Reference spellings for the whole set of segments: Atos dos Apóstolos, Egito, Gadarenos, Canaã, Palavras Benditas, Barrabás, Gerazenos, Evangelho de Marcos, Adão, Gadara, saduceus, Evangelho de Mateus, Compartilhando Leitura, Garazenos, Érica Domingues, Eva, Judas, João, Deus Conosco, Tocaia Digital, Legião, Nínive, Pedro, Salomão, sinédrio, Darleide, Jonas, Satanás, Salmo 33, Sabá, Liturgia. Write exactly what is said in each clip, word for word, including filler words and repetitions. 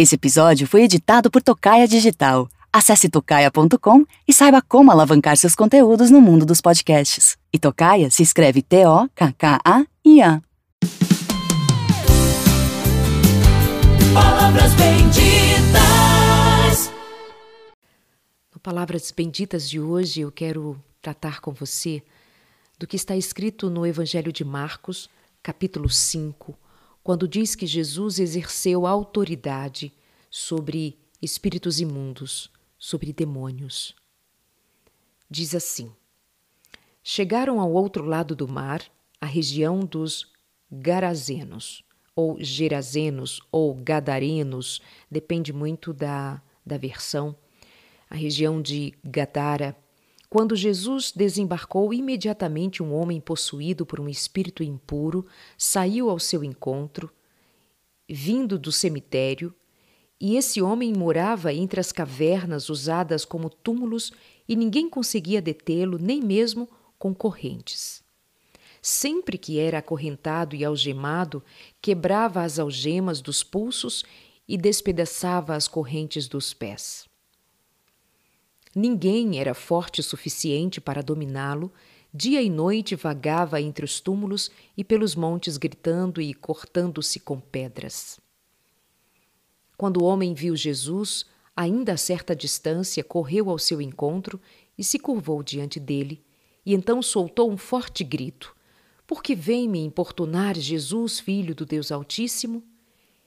Esse episódio foi editado por Tocaia Digital. Acesse tocaia ponto com e saiba como alavancar seus conteúdos no mundo dos podcasts. E Tocaia se escreve T O K K A I A. Palavras Benditas. No Palavras Benditas de hoje eu quero tratar com você do que está escrito no Evangelho de Marcos, capítulo cinco, quando diz que Jesus exerceu autoridade sobre espíritos imundos, sobre demônios. Diz assim: chegaram ao outro lado do mar, a região dos Garazenos, ou Gerazenos, ou Gadarenos, depende muito da, da versão, a região de Gadara, quando Jesus desembarcou. Imediatamente um homem possuído por um espírito impuro saiu ao seu encontro, vindo do cemitério, e esse homem morava entre as cavernas usadas como túmulos e ninguém conseguia detê-lo, nem mesmo com correntes. Sempre que era acorrentado e algemado, quebrava as algemas dos pulsos e despedaçava as correntes dos pés. Ninguém era forte o suficiente para dominá-lo. Dia e noite vagava entre os túmulos e pelos montes, gritando e cortando-se com pedras. Quando o homem viu Jesus, ainda a certa distância, correu ao seu encontro e se curvou diante dele, e então soltou um forte grito: por que vem me importunar, Jesus, Filho do Deus Altíssimo?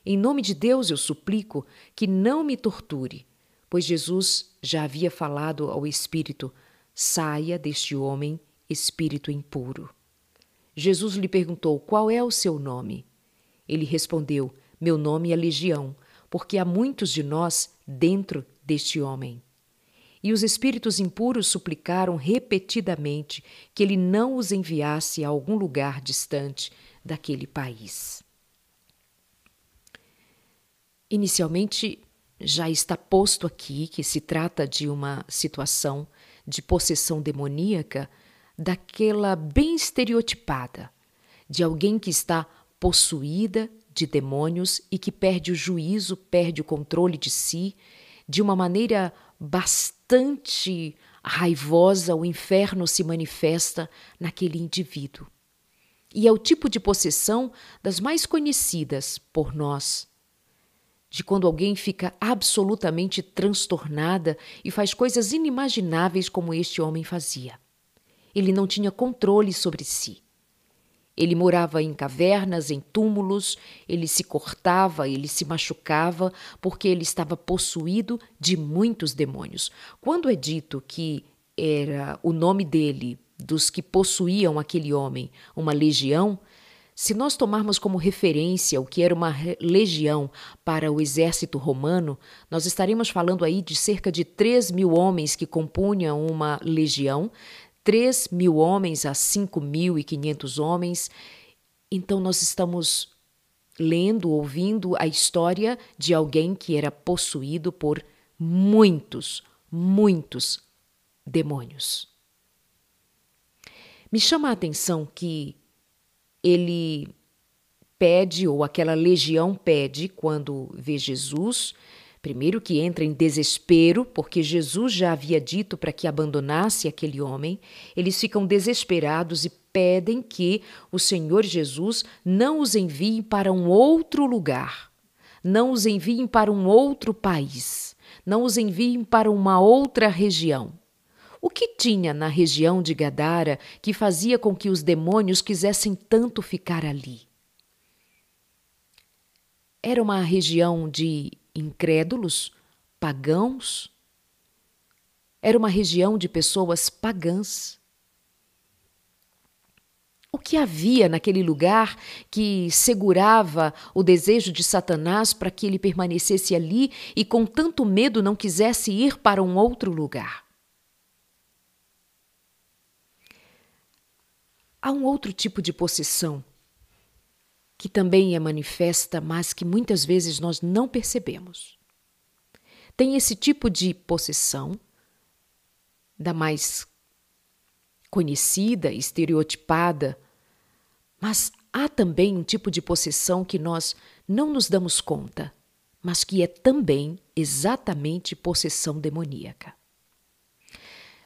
Em nome de Deus eu suplico que não me torture. Pois Jesus já havia falado ao espírito: saia deste homem, espírito impuro. Jesus lhe perguntou: qual é o seu nome? Ele respondeu: meu nome é Legião, porque há muitos de nós dentro deste homem. E os espíritos impuros suplicaram repetidamente que ele não os enviasse a algum lugar distante daquele país. Inicialmente, já está posto aqui que se trata de uma situação de possessão demoníaca, daquela bem estereotipada, de alguém que está possuída de demônios e que perde o juízo, perde o controle de si, de uma maneira bastante raivosa. O inferno se manifesta naquele indivíduo. E é o tipo de possessão das mais conhecidas por nós, de quando alguém fica absolutamente transtornada e faz coisas inimagináveis como este homem fazia. Ele não tinha controle sobre si. Ele morava em cavernas, em túmulos, ele se cortava, ele se machucava, porque ele estava possuído de muitos demônios. Quando é dito que era o nome dele, dos que possuíam aquele homem, uma legião, se nós tomarmos como referência o que era uma legião para o exército romano, nós estaremos falando aí de cerca de três mil homens que compunham uma legião, três mil homens a cinco mil e quinhentos homens. Então nós estamos lendo, ouvindo a história de alguém que era possuído por muitos, muitos demônios. Me chama a atenção que ele pede, ou aquela legião pede, quando vê Jesus, primeiro que entra em desespero, porque Jesus já havia dito para que abandonasse aquele homem. Eles ficam desesperados e pedem que o Senhor Jesus não os envie para um outro lugar, não os envie para um outro país, não os envie para uma outra região. O que tinha na região de Gadara que fazia com que os demônios quisessem tanto ficar ali? Era uma região de incrédulos, pagãos? Era uma região de pessoas pagãs? O que havia naquele lugar que segurava o desejo de Satanás para que ele permanecesse ali e com tanto medo não quisesse ir para um outro lugar? Há um outro tipo de possessão que também é manifesta, mas que muitas vezes nós não percebemos. Tem esse tipo de possessão, da mais conhecida, estereotipada, mas há também um tipo de possessão que nós não nos damos conta, mas que é também exatamente possessão demoníaca.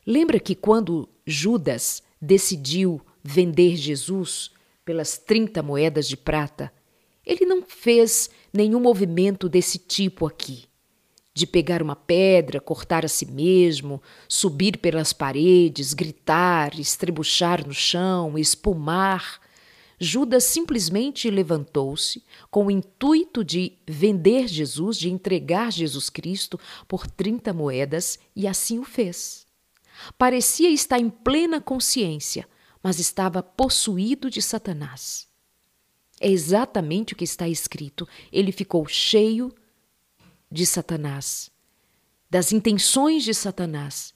Lembra que quando Judas decidiu vender Jesus pelas trinta moedas de prata, ele não fez nenhum movimento desse tipo aqui, de pegar uma pedra, cortar a si mesmo, subir pelas paredes, gritar, estrebuchar no chão, espumar. Judas simplesmente levantou-se com o intuito de vender Jesus, de entregar Jesus Cristo por trinta moedas, e assim o fez. Parecia estar em plena consciência, mas estava possuído de Satanás. É exatamente o que está escrito. Ele ficou cheio de Satanás, das intenções de Satanás,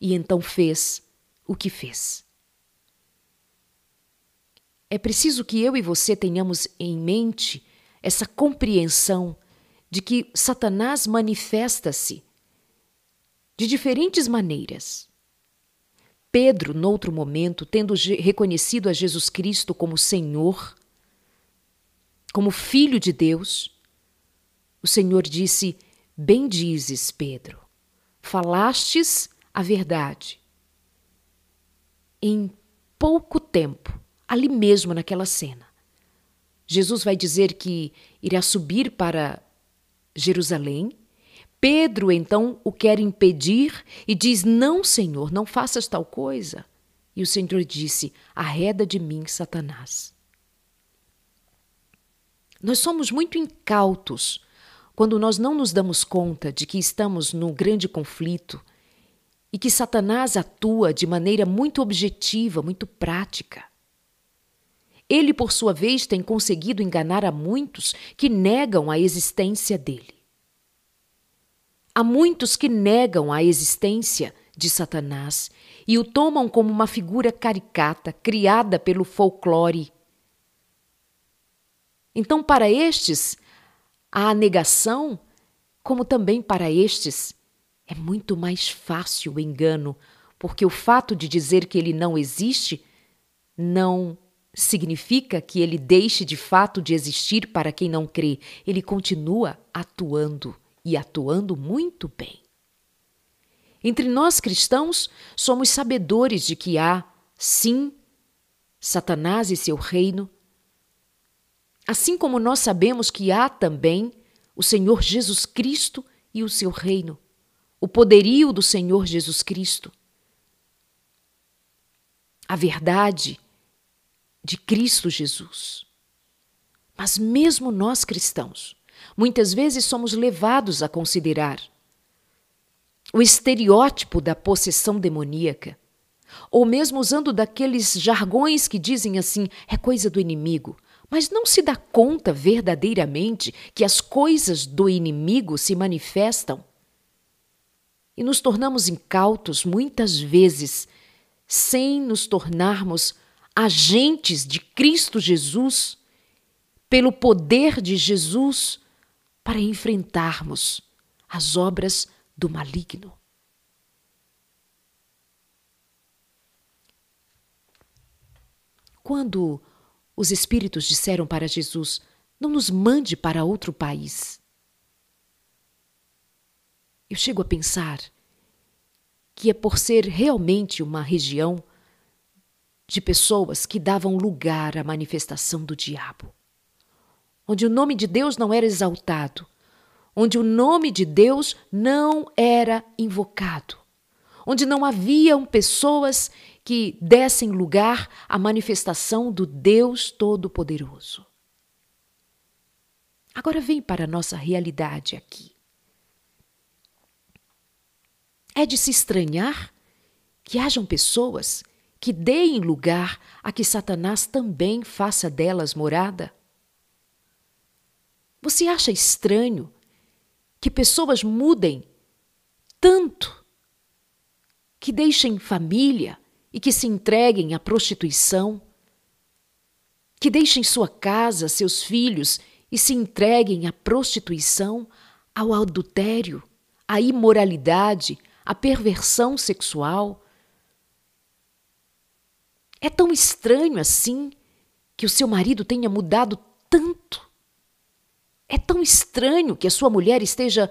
e então fez o que fez. É preciso que eu e você tenhamos em mente essa compreensão de que Satanás manifesta-se de diferentes maneiras. Pedro, noutro momento, tendo reconhecido a Jesus Cristo como Senhor, como Filho de Deus, o Senhor disse: "Bem dizes, Pedro, falastes a verdade." Em pouco tempo, ali mesmo naquela cena, Jesus vai dizer que irá subir para Jerusalém. Pedro então o quer impedir e diz: "Não, Senhor, não faças tal coisa." E o Senhor disse: "Arreda de mim, Satanás." Nós somos muito incautos quando nós não nos damos conta de que estamos num grande conflito e que Satanás atua de maneira muito objetiva, muito prática. Ele, por sua vez, tem conseguido enganar a muitos que negam a existência dele. Há muitos que negam a existência de Satanás e o tomam como uma figura caricata, criada pelo folclore. Então, para estes, há a negação, como também para estes, é muito mais fácil o engano, porque o fato de dizer que ele não existe não significa que ele deixe de fato de existir para quem não crê. Ele continua atuando, e atuando muito bem. Entre nós cristãos, somos sabedores de que há, sim, Satanás e seu reino, assim como nós sabemos que há também o Senhor Jesus Cristo e o seu reino, o poderio do Senhor Jesus Cristo, a verdade de Cristo Jesus. Mas mesmo nós cristãos, muitas vezes somos levados a considerar o estereótipo da possessão demoníaca, ou mesmo usando daqueles jargões que dizem assim: é coisa do inimigo, mas não se dá conta verdadeiramente que as coisas do inimigo se manifestam. E nos tornamos incautos muitas vezes, sem nos tornarmos agentes de Cristo Jesus, pelo poder de Jesus, para enfrentarmos as obras do maligno. Quando os espíritos disseram para Jesus: "Não nos mande para outro país", eu chego a pensar que é por ser realmente uma região de pessoas que davam lugar à manifestação do diabo, onde o nome de Deus não era exaltado, onde o nome de Deus não era invocado, onde não haviam pessoas que dessem lugar à manifestação do Deus Todo-Poderoso. Agora vem para a nossa realidade aqui. É de se estranhar que hajam pessoas que deem lugar a que Satanás também faça delas morada? Você acha estranho que pessoas mudem tanto, que deixem família e que se entreguem à prostituição, que deixem sua casa, seus filhos e se entreguem à prostituição, ao adultério, à imoralidade, à perversão sexual? É tão estranho assim que o seu marido tenha mudado tanto, É tão estranho que a sua mulher esteja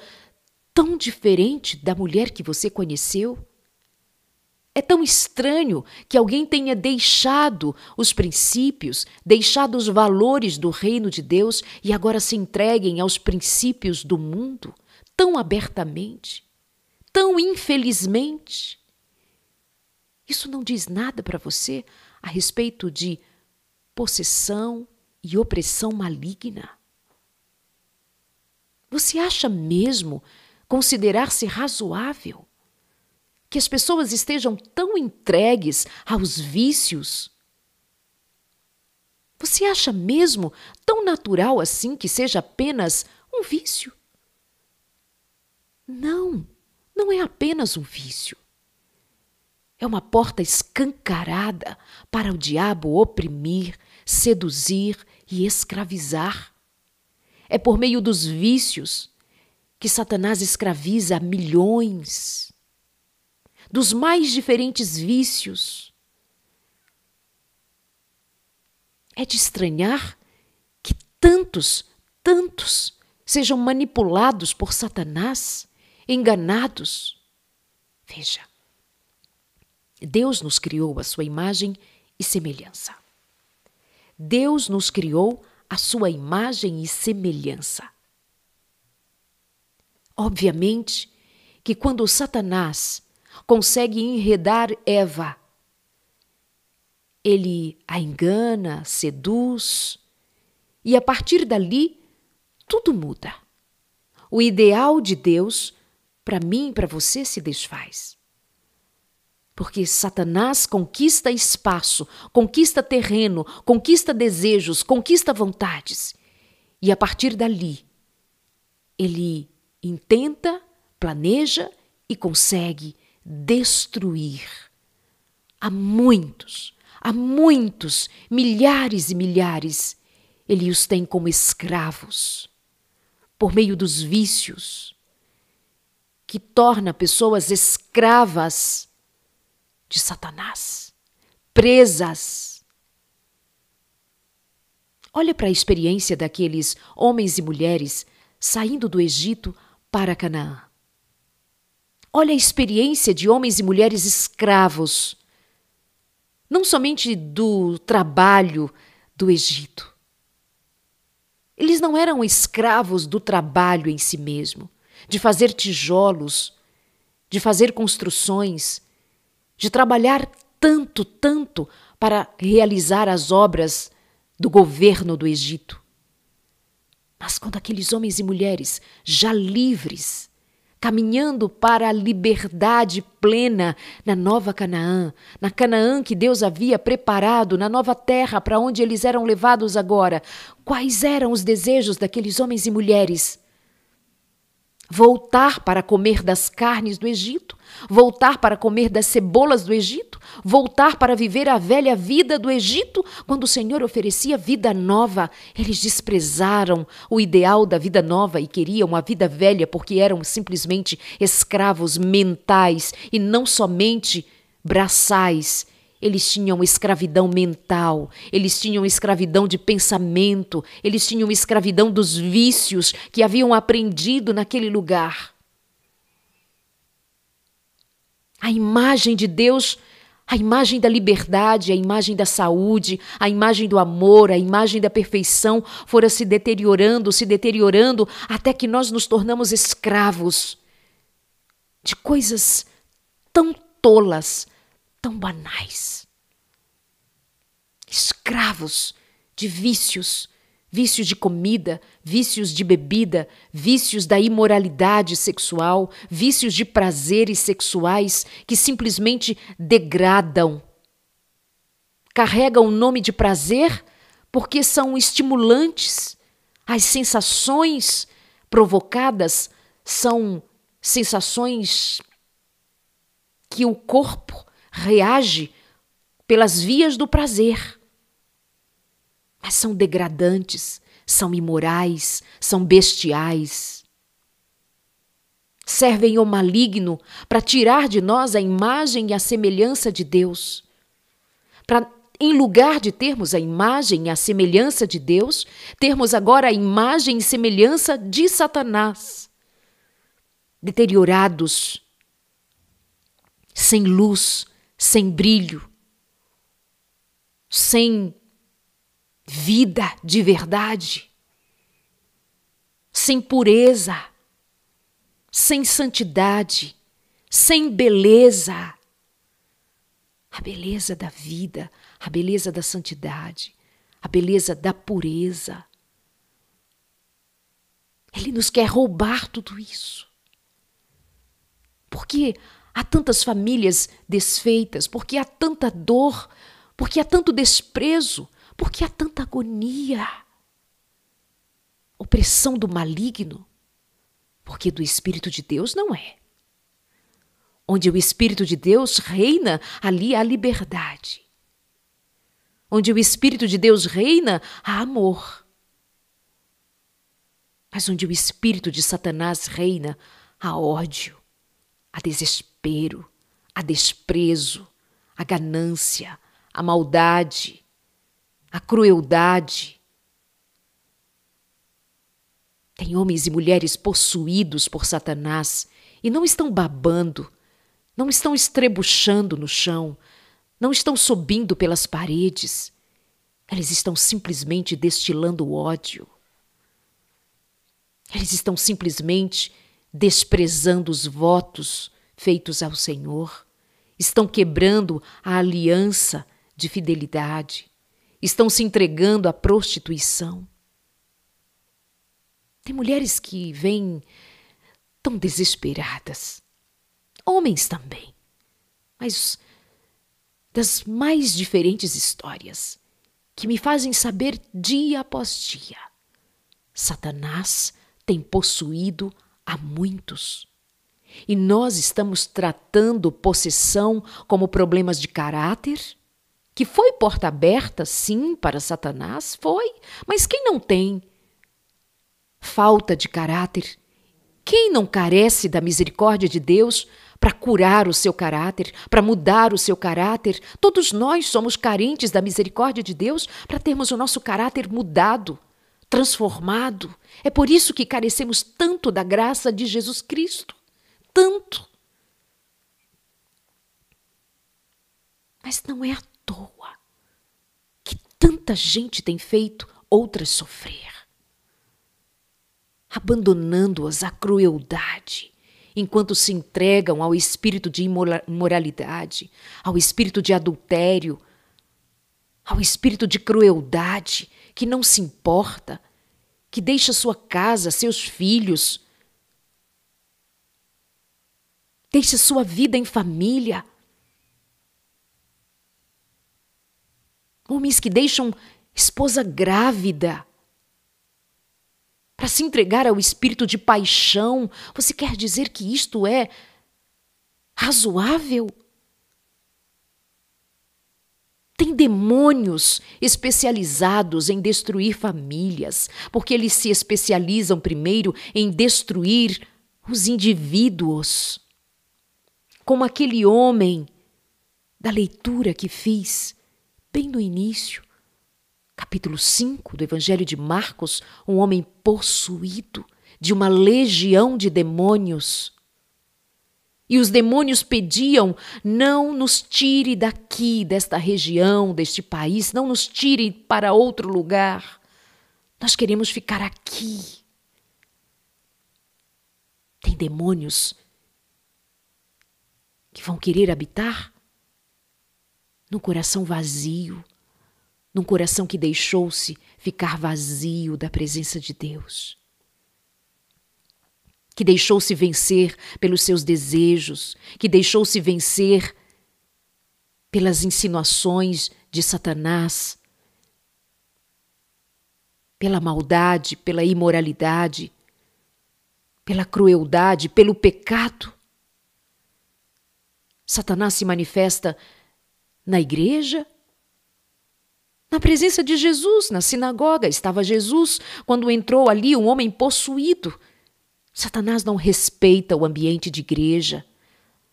tão diferente da mulher que você conheceu. É tão estranho que alguém tenha deixado os princípios, deixado os valores do reino de Deus e agora se entreguem aos princípios do mundo, tão abertamente, tão infelizmente. Isso não diz nada para você a respeito de possessão e opressão maligna. Você acha mesmo considerar-se razoável que as pessoas estejam tão entregues aos vícios? Você acha mesmo tão natural assim que seja apenas um vício? Não, não é apenas um vício. É uma porta escancarada para o diabo oprimir, seduzir e escravizar. É por meio dos vícios que Satanás escraviza milhões, dos mais diferentes vícios. É de estranhar que tantos, tantos sejam manipulados por Satanás, enganados. Veja, Deus nos criou à sua imagem e semelhança. Deus nos criou à sua imagem e semelhança. Obviamente que quando Satanás consegue enredar Eva, ele a engana, seduz, e a partir dali tudo muda. O ideal de Deus, para mim e para você, se desfaz. Porque Satanás conquista espaço, conquista terreno, conquista desejos, conquista vontades. E a partir dali, ele intenta, planeja e consegue destruir a muitos, a muitos, milhares e milhares. Ele os tem como escravos, por meio dos vícios, que torna pessoas escravas de Satanás, presas. Olha para a experiência daqueles homens e mulheres saindo do Egito para Canaã. Olha a experiência de homens e mulheres escravos, não somente do trabalho do Egito. Eles não eram escravos do trabalho em si mesmo, de fazer tijolos, de fazer construções, de trabalhar tanto, tanto para realizar as obras do governo do Egito. Mas quando aqueles homens e mulheres já livres, caminhando para a liberdade plena na nova Canaã, na Canaã que Deus havia preparado, na nova terra para onde eles eram levados agora, quais eram os desejos daqueles homens e mulheres? Voltar para comer das carnes do Egito, voltar para comer das cebolas do Egito, voltar para viver a velha vida do Egito, quando o Senhor oferecia vida nova. Eles desprezaram o ideal da vida nova e queriam a vida velha porque eram simplesmente escravos mentais e não somente braçais. Eles tinham escravidão mental, eles tinham escravidão de pensamento, eles tinham escravidão dos vícios que haviam aprendido naquele lugar. A imagem de Deus, a imagem da liberdade, a imagem da saúde, a imagem do amor, a imagem da perfeição fora se deteriorando, se deteriorando, até que nós nos tornamos escravos de coisas tão tolas, tão banais, escravos de vícios, vícios de comida, vícios de bebida, vícios da imoralidade sexual, vícios de prazeres sexuais que simplesmente degradam. Carregam o nome de prazer porque são estimulantes. As sensações provocadas são sensações que o corpo reage pelas vias do prazer. Mas são degradantes, são imorais, são bestiais. Servem ao maligno para tirar de nós a imagem e a semelhança de Deus, para Em lugar de termos a imagem e a semelhança de Deus, termos agora a imagem e semelhança de Satanás. Deteriorados, sem luz, sem brilho, sem vida de verdade, sem pureza, sem santidade, sem beleza. A beleza da vida, a beleza da santidade, a beleza da pureza. Ele nos quer roubar tudo isso. Porque há tantas famílias desfeitas, porque há tanta dor, porque há tanto desprezo, porque há tanta agonia. Opressão do maligno, porque do Espírito de Deus não é. Onde o Espírito de Deus reina, ali há liberdade. Onde o Espírito de Deus reina, há amor. Mas onde o Espírito de Satanás reina, há ódio, há desespero, há desprezo, há ganância, há maldade, há crueldade. Tem homens e mulheres possuídos por Satanás e não estão babando, não estão estrebuchando no chão, não estão subindo pelas paredes. Eles estão simplesmente destilando ódio. Eles estão simplesmente desprezando os votos feitos ao Senhor. Estão quebrando a aliança de fidelidade. Estão se entregando à prostituição. Tem mulheres que vêm tão desesperadas. Homens também, mas das mais diferentes histórias que me fazem saber dia após dia. Satanás tem possuído a muitos. E nós estamos tratando possessão como problemas de caráter, que foi porta aberta, sim, para Satanás, foi, mas quem não tem? Falta de caráter. Quem não carece da misericórdia de Deus para curar o seu caráter, para mudar o seu caráter? Todos nós somos carentes da misericórdia de Deus para termos o nosso caráter mudado, transformado. É por isso que carecemos tanto da graça de Jesus Cristo, tanto. Mas não é à toa que tanta gente tem feito outras sofrer, abandonando-as à crueldade, enquanto se entregam ao espírito de imoralidade, ao espírito de adultério, ao espírito de crueldade, que não se importa, que deixa sua casa, seus filhos, deixa sua vida em família. Homens que deixam esposa grávida para se entregar ao espírito de paixão. Você quer dizer que isto é razoável? Tem demônios especializados em destruir famílias, porque eles se especializam primeiro em destruir os indivíduos. Como aquele homem da leitura que fiz bem no início, capítulo cinco do Evangelho de Marcos, um homem possuído de uma legião de demônios. E os demônios pediam: não nos tire daqui, desta região, deste país, não nos tire para outro lugar. Nós queremos ficar aqui. Tem demônios que vão querer habitar no coração vazio, num coração que deixou-se ficar vazio da presença de Deus, que deixou-se vencer pelos seus desejos, que deixou-se vencer pelas insinuações de Satanás, pela maldade, pela imoralidade, pela crueldade, pelo pecado. Satanás se manifesta na igreja, na presença de Jesus, na sinagoga. Estava Jesus quando entrou ali um homem possuído. Satanás não respeita o ambiente de igreja.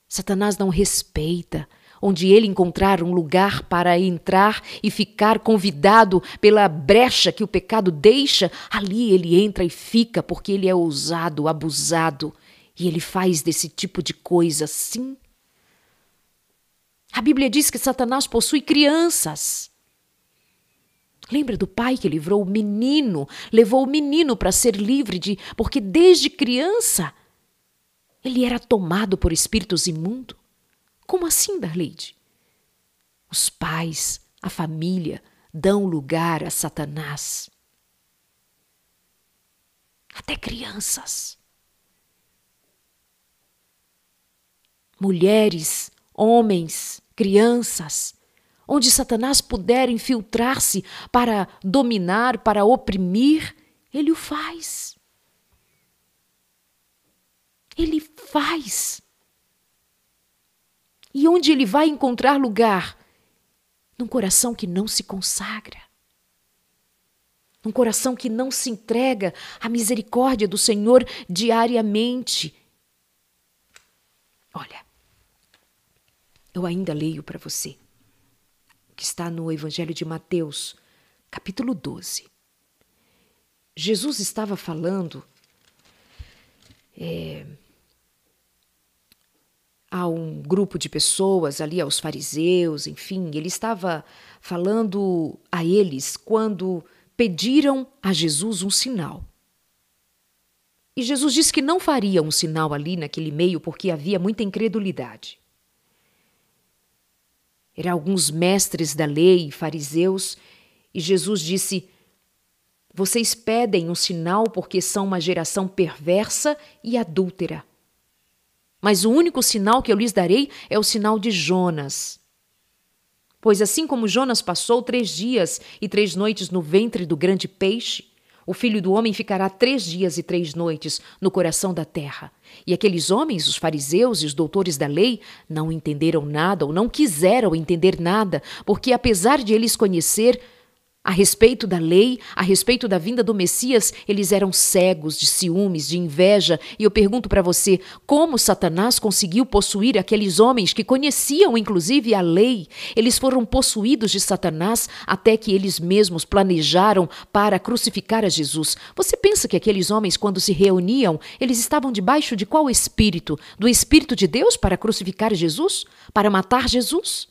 Satanás não respeita onde ele encontrar um lugar para entrar e ficar convidado pela brecha que o pecado deixa, ali ele entra e fica, porque ele é ousado, abusado, e ele faz desse tipo de coisa, sim. A Bíblia diz que Satanás possui crianças. Lembra do pai que livrou o menino, levou o menino para ser livre de... Porque desde criança ele era tomado por espíritos imundos. Como assim, Darleide? Os pais, a família, dão lugar a Satanás. Até crianças. Mulheres, homens, crianças... onde Satanás puder infiltrar-se para dominar, para oprimir, ele o faz. Ele faz. E onde ele vai encontrar lugar? Num coração que não se consagra. Num coração que não se entrega à misericórdia do Senhor diariamente. Olha, eu ainda leio para você. Está no Evangelho de Mateus, capítulo doze. Jesus estava falando é, a um grupo de pessoas ali, aos fariseus, enfim, ele estava falando a eles quando pediram a Jesus um sinal. E Jesus disse que não faria um sinal ali naquele meio porque havia muita incredulidade. Eram alguns mestres da lei, fariseus, e Jesus disse, vocês pedem um sinal porque são uma geração perversa e adúltera. Mas o único sinal que eu lhes darei é o sinal de Jonas. Pois assim como Jonas passou três dias e três noites no ventre do grande peixe, o Filho do Homem ficará três dias e três noites no coração da terra. E aqueles homens, os fariseus e os doutores da lei, não entenderam nada ou não quiseram entender nada, porque apesar de eles conhecer a respeito da lei, a respeito da vinda do Messias, eles eram cegos de ciúmes, de inveja. E eu pergunto para você, como Satanás conseguiu possuir aqueles homens que conheciam inclusive a lei? Eles foram possuídos de Satanás até que eles mesmos planejaram para crucificar a Jesus. Você pensa que aqueles homens, quando se reuniam, eles estavam debaixo de qual espírito? Do Espírito de Deus para crucificar Jesus? Para matar Jesus?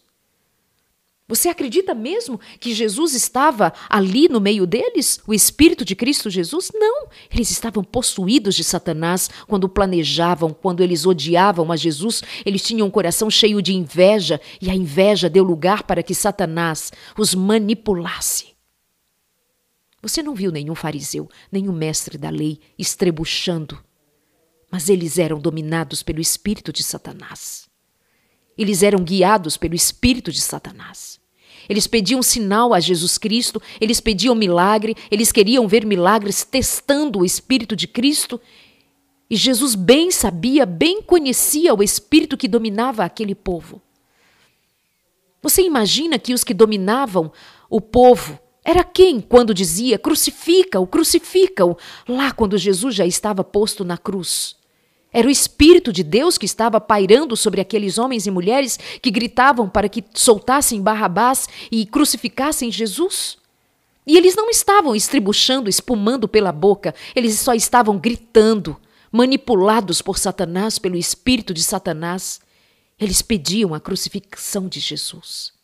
Você acredita mesmo que Jesus estava ali no meio deles? O Espírito de Cristo Jesus? Não, eles estavam possuídos de Satanás quando planejavam, quando eles odiavam a Jesus, eles tinham um coração cheio de inveja e a inveja deu lugar para que Satanás os manipulasse. Você não viu nenhum fariseu, nenhum mestre da lei estrebuchando, mas eles eram dominados pelo Espírito de Satanás. Eles eram guiados pelo Espírito de Satanás. Eles pediam sinal a Jesus Cristo, eles pediam milagre, eles queriam ver milagres testando o Espírito de Cristo. E Jesus bem sabia, bem conhecia o Espírito que dominava aquele povo. Você imagina que os que dominavam o povo era quem quando dizia crucifica-o, crucifica-o, lá quando Jesus já estava posto na cruz? Era o Espírito de Deus que estava pairando sobre aqueles homens e mulheres que gritavam para que soltassem Barrabás e crucificassem Jesus. E eles não estavam estribuchando, espumando pela boca, eles só estavam gritando, manipulados por Satanás, pelo Espírito de Satanás. Eles pediam a crucificação de Jesus.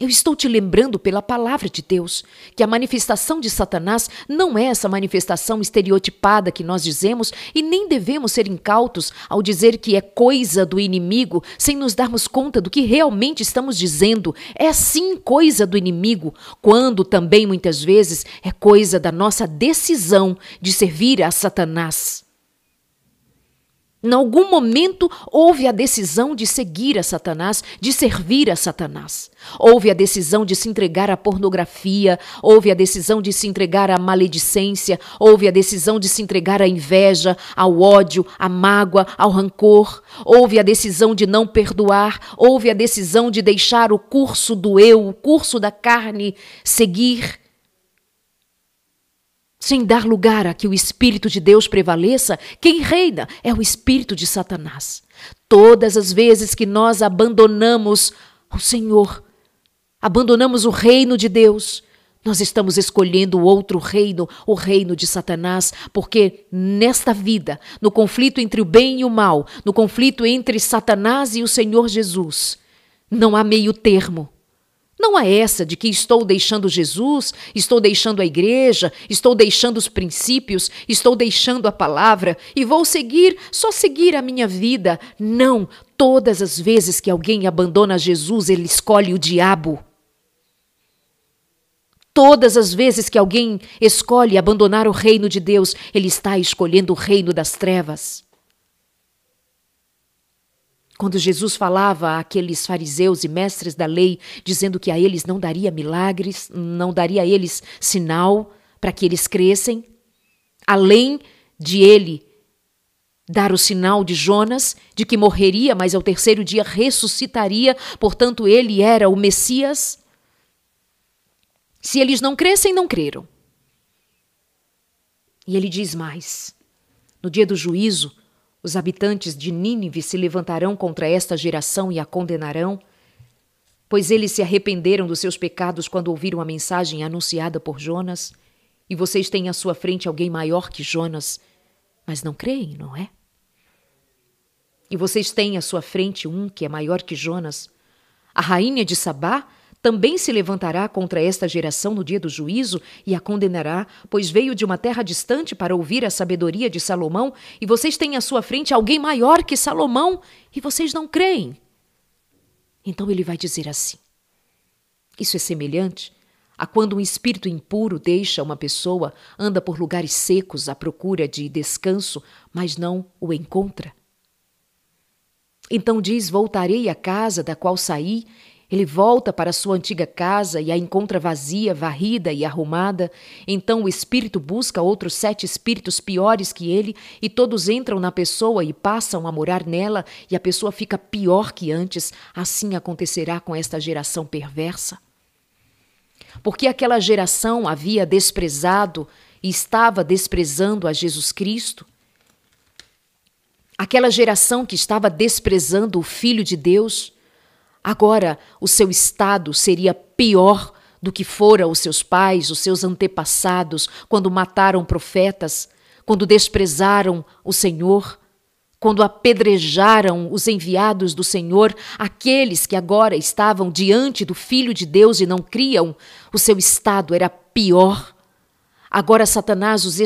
Eu estou te lembrando pela palavra de Deus que a manifestação de Satanás não é essa manifestação estereotipada que nós dizemos e nem devemos ser incautos ao dizer que é coisa do inimigo sem nos darmos conta do que realmente estamos dizendo. É sim coisa do inimigo, quando também muitas vezes é coisa da nossa decisão de servir a Satanás. Em algum momento houve a decisão de seguir a Satanás, de servir a Satanás. Houve a decisão de se entregar à pornografia, houve a decisão de se entregar à maledicência, houve a decisão de se entregar à inveja, ao ódio, à mágoa, ao rancor. Houve a decisão de não perdoar, houve a decisão de deixar o curso do eu, o curso da carne, seguir. Sem dar lugar a que o Espírito de Deus prevaleça, quem reina é o Espírito de Satanás. Todas as vezes que nós abandonamos o Senhor, abandonamos o reino de Deus, nós estamos escolhendo outro reino, o reino de Satanás, porque nesta vida, no conflito entre o bem e o mal, no conflito entre Satanás e o Senhor Jesus, não há meio termo. Não há essa de que estou deixando Jesus, estou deixando a igreja, estou deixando os princípios, estou deixando a palavra e vou seguir, só seguir a minha vida. Não, todas as vezes que alguém abandona Jesus, ele escolhe o diabo. Todas as vezes que alguém escolhe abandonar o reino de Deus, ele está escolhendo o reino das trevas. Quando Jesus falava àqueles fariseus e mestres da lei, dizendo que a eles não daria milagres, não daria a eles sinal para que eles crescem, além de ele dar o sinal de Jonas, de que morreria, mas ao terceiro dia ressuscitaria, portanto ele era o Messias. Se eles não crescem, não creram. E ele diz mais, no dia do juízo, os habitantes de Nínive se levantarão contra esta geração e a condenarão, pois eles se arrependeram dos seus pecados quando ouviram a mensagem anunciada por Jonas, e vocês têm à sua frente alguém maior que Jonas, mas não creem, não é? E vocês têm à sua frente um que é maior que Jonas. A rainha de Sabá também se levantará contra esta geração no dia do juízo e a condenará, pois veio de uma terra distante para ouvir a sabedoria de Salomão, e vocês têm à sua frente alguém maior que Salomão, e vocês não creem. Então ele vai dizer assim, isso é semelhante a quando um espírito impuro deixa uma pessoa, anda por lugares secos à procura de descanso, mas não o encontra. Então diz, voltarei à casa da qual saí. Ele volta para sua antiga casa e a encontra vazia, varrida e arrumada. Então o espírito busca outros sete espíritos piores que ele e todos entram na pessoa e passam a morar nela e a pessoa fica pior que antes. Assim acontecerá com esta geração perversa. Porque aquela geração havia desprezado e estava desprezando a Jesus Cristo. Aquela geração que estava desprezando o Filho de Deus, agora, o seu estado seria pior do que fora os seus pais, os seus antepassados, quando mataram profetas, quando desprezaram o Senhor, quando apedrejaram os enviados do Senhor, aqueles que agora estavam diante do Filho de Deus e não criam, o seu estado era pior. Agora Satanás os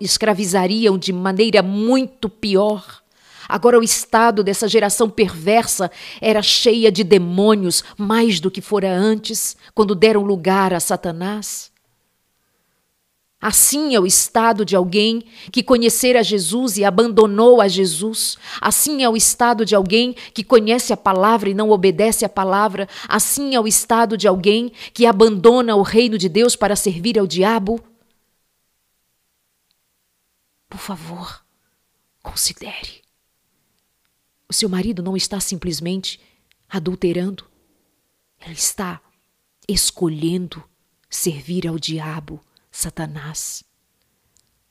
escravizariam de maneira muito pior. Agora o estado dessa geração perversa era cheia de demônios, mais do que fora antes, quando deram lugar a Satanás. Assim é o estado de alguém que conhecera Jesus e abandonou a Jesus. Assim é o estado de alguém que conhece a palavra e não obedece a palavra. Assim é o estado de alguém que abandona o reino de Deus para servir ao diabo. Por favor, considere. O seu marido não está simplesmente adulterando. Ele está escolhendo servir ao diabo, Satanás.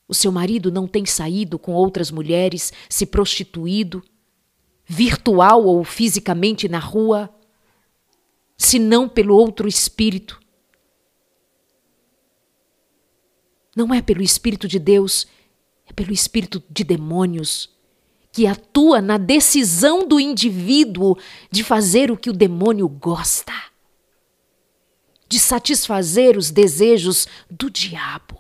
O seu marido não tem saído com outras mulheres, se prostituído, virtual ou fisicamente na rua, senão pelo outro espírito. Não é pelo Espírito de Deus, é pelo espírito de demônios, que atua na decisão do indivíduo de fazer o que o demônio gosta, de satisfazer os desejos do diabo.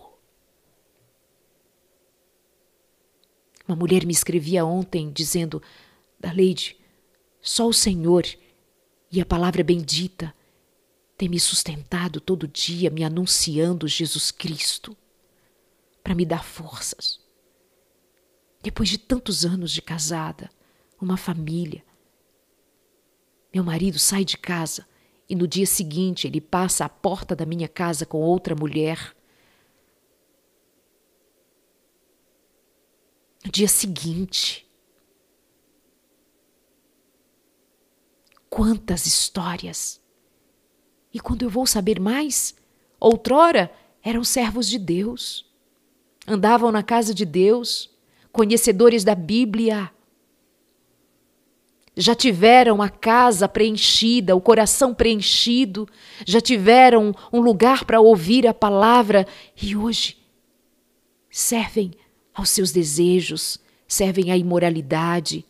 Uma mulher me escrevia ontem dizendo, Daleide, só o Senhor e a palavra bendita tem me sustentado todo dia, me anunciando Jesus Cristo, para me dar forças. Depois de tantos anos de casada, uma família, meu marido sai de casa e no dia seguinte ele passa à porta da minha casa com outra mulher. No dia seguinte, quantas histórias! E quando eu vou saber mais, outrora eram servos de Deus, andavam na casa de Deus, conhecedores da Bíblia, Já tiveram a casa preenchida, o coração preenchido, já tiveram um lugar para ouvir a palavra e hoje servem aos seus desejos, servem à imoralidade,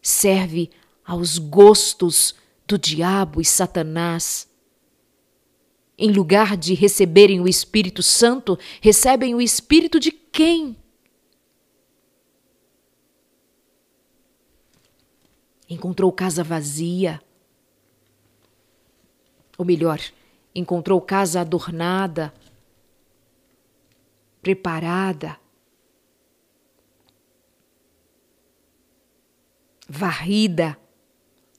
servem aos gostos do diabo e Satanás. Em lugar de receberem o Espírito Santo, recebem o Espírito de quem? Encontrou casa vazia, ou melhor, encontrou casa adornada, preparada, varrida,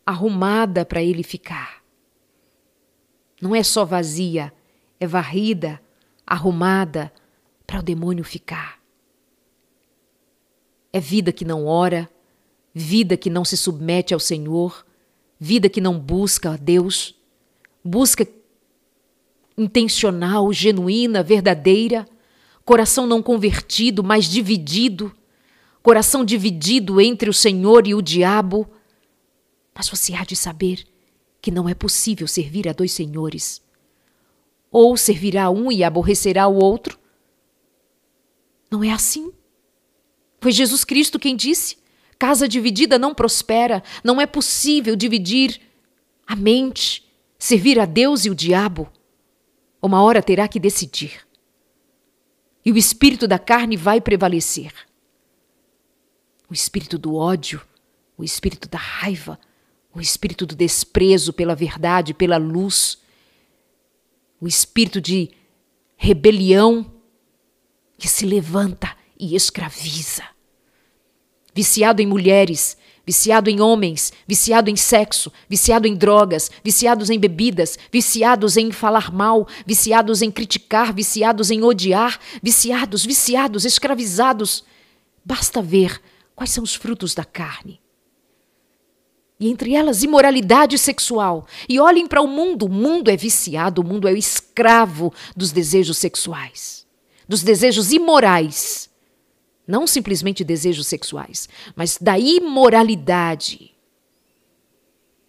arrumada para ele ficar. Não é só vazia, é varrida, arrumada para o demônio ficar. É vida que não ora, vida que não se submete ao Senhor, vida que não busca a Deus, busca intencional, genuína, verdadeira, coração não convertido, mas dividido, coração dividido entre o Senhor e o diabo. Mas você há de saber que não é possível servir a dois senhores. Ou servirá um e aborrecerá o outro. Não é assim. Foi Jesus Cristo quem disse: casa dividida não prospera, não é possível dividir a mente, servir a Deus e o diabo. Uma hora terá que decidir. E o espírito da carne vai prevalecer. O espírito do ódio, o espírito da raiva, o espírito do desprezo pela verdade, pela luz, o espírito de rebelião que se levanta e escraviza. Viciado em mulheres, viciado em homens, viciado em sexo, viciado em drogas, viciados em bebidas, viciados em falar mal, viciados em criticar, viciados em odiar, viciados, viciados, escravizados. Basta ver quais são os frutos da carne. E entre elas, imoralidade sexual. E olhem para o mundo, o mundo é viciado, o mundo é o escravo dos desejos sexuais, dos desejos imorais. Não simplesmente desejos sexuais, mas da imoralidade.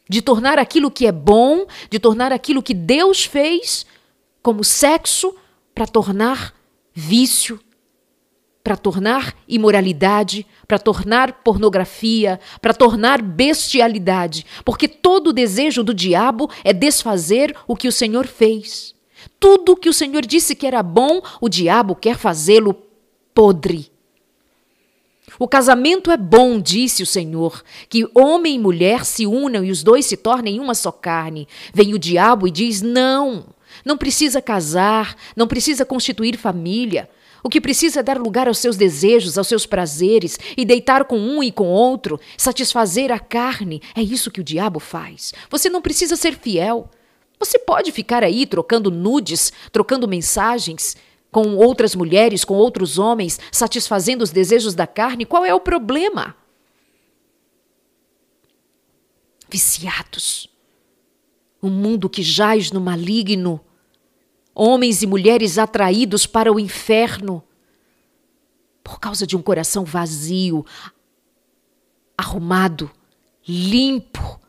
De tornar aquilo que é bom, de tornar aquilo que Deus fez como sexo, para tornar vício, para tornar imoralidade, para tornar pornografia, para tornar bestialidade. Porque todo o desejo do diabo é desfazer o que o Senhor fez. Tudo que o Senhor disse que era bom, o diabo quer fazê-lo podre. O casamento é bom, disse o Senhor, que homem e mulher se unam e os dois se tornem uma só carne. Vem o diabo e diz: não, não precisa casar, não precisa constituir família. O que precisa é dar lugar aos seus desejos, aos seus prazeres e deitar com um e com outro, satisfazer a carne. É isso que o diabo faz. Você não precisa ser fiel. Você pode ficar aí trocando nudes, trocando mensagens com outras mulheres, com outros homens, satisfazendo os desejos da carne. Qual é o problema? Viciados. Um mundo que jaz no maligno. Homens e mulheres atraídos para o inferno por causa de um coração vazio, arrumado, limpo,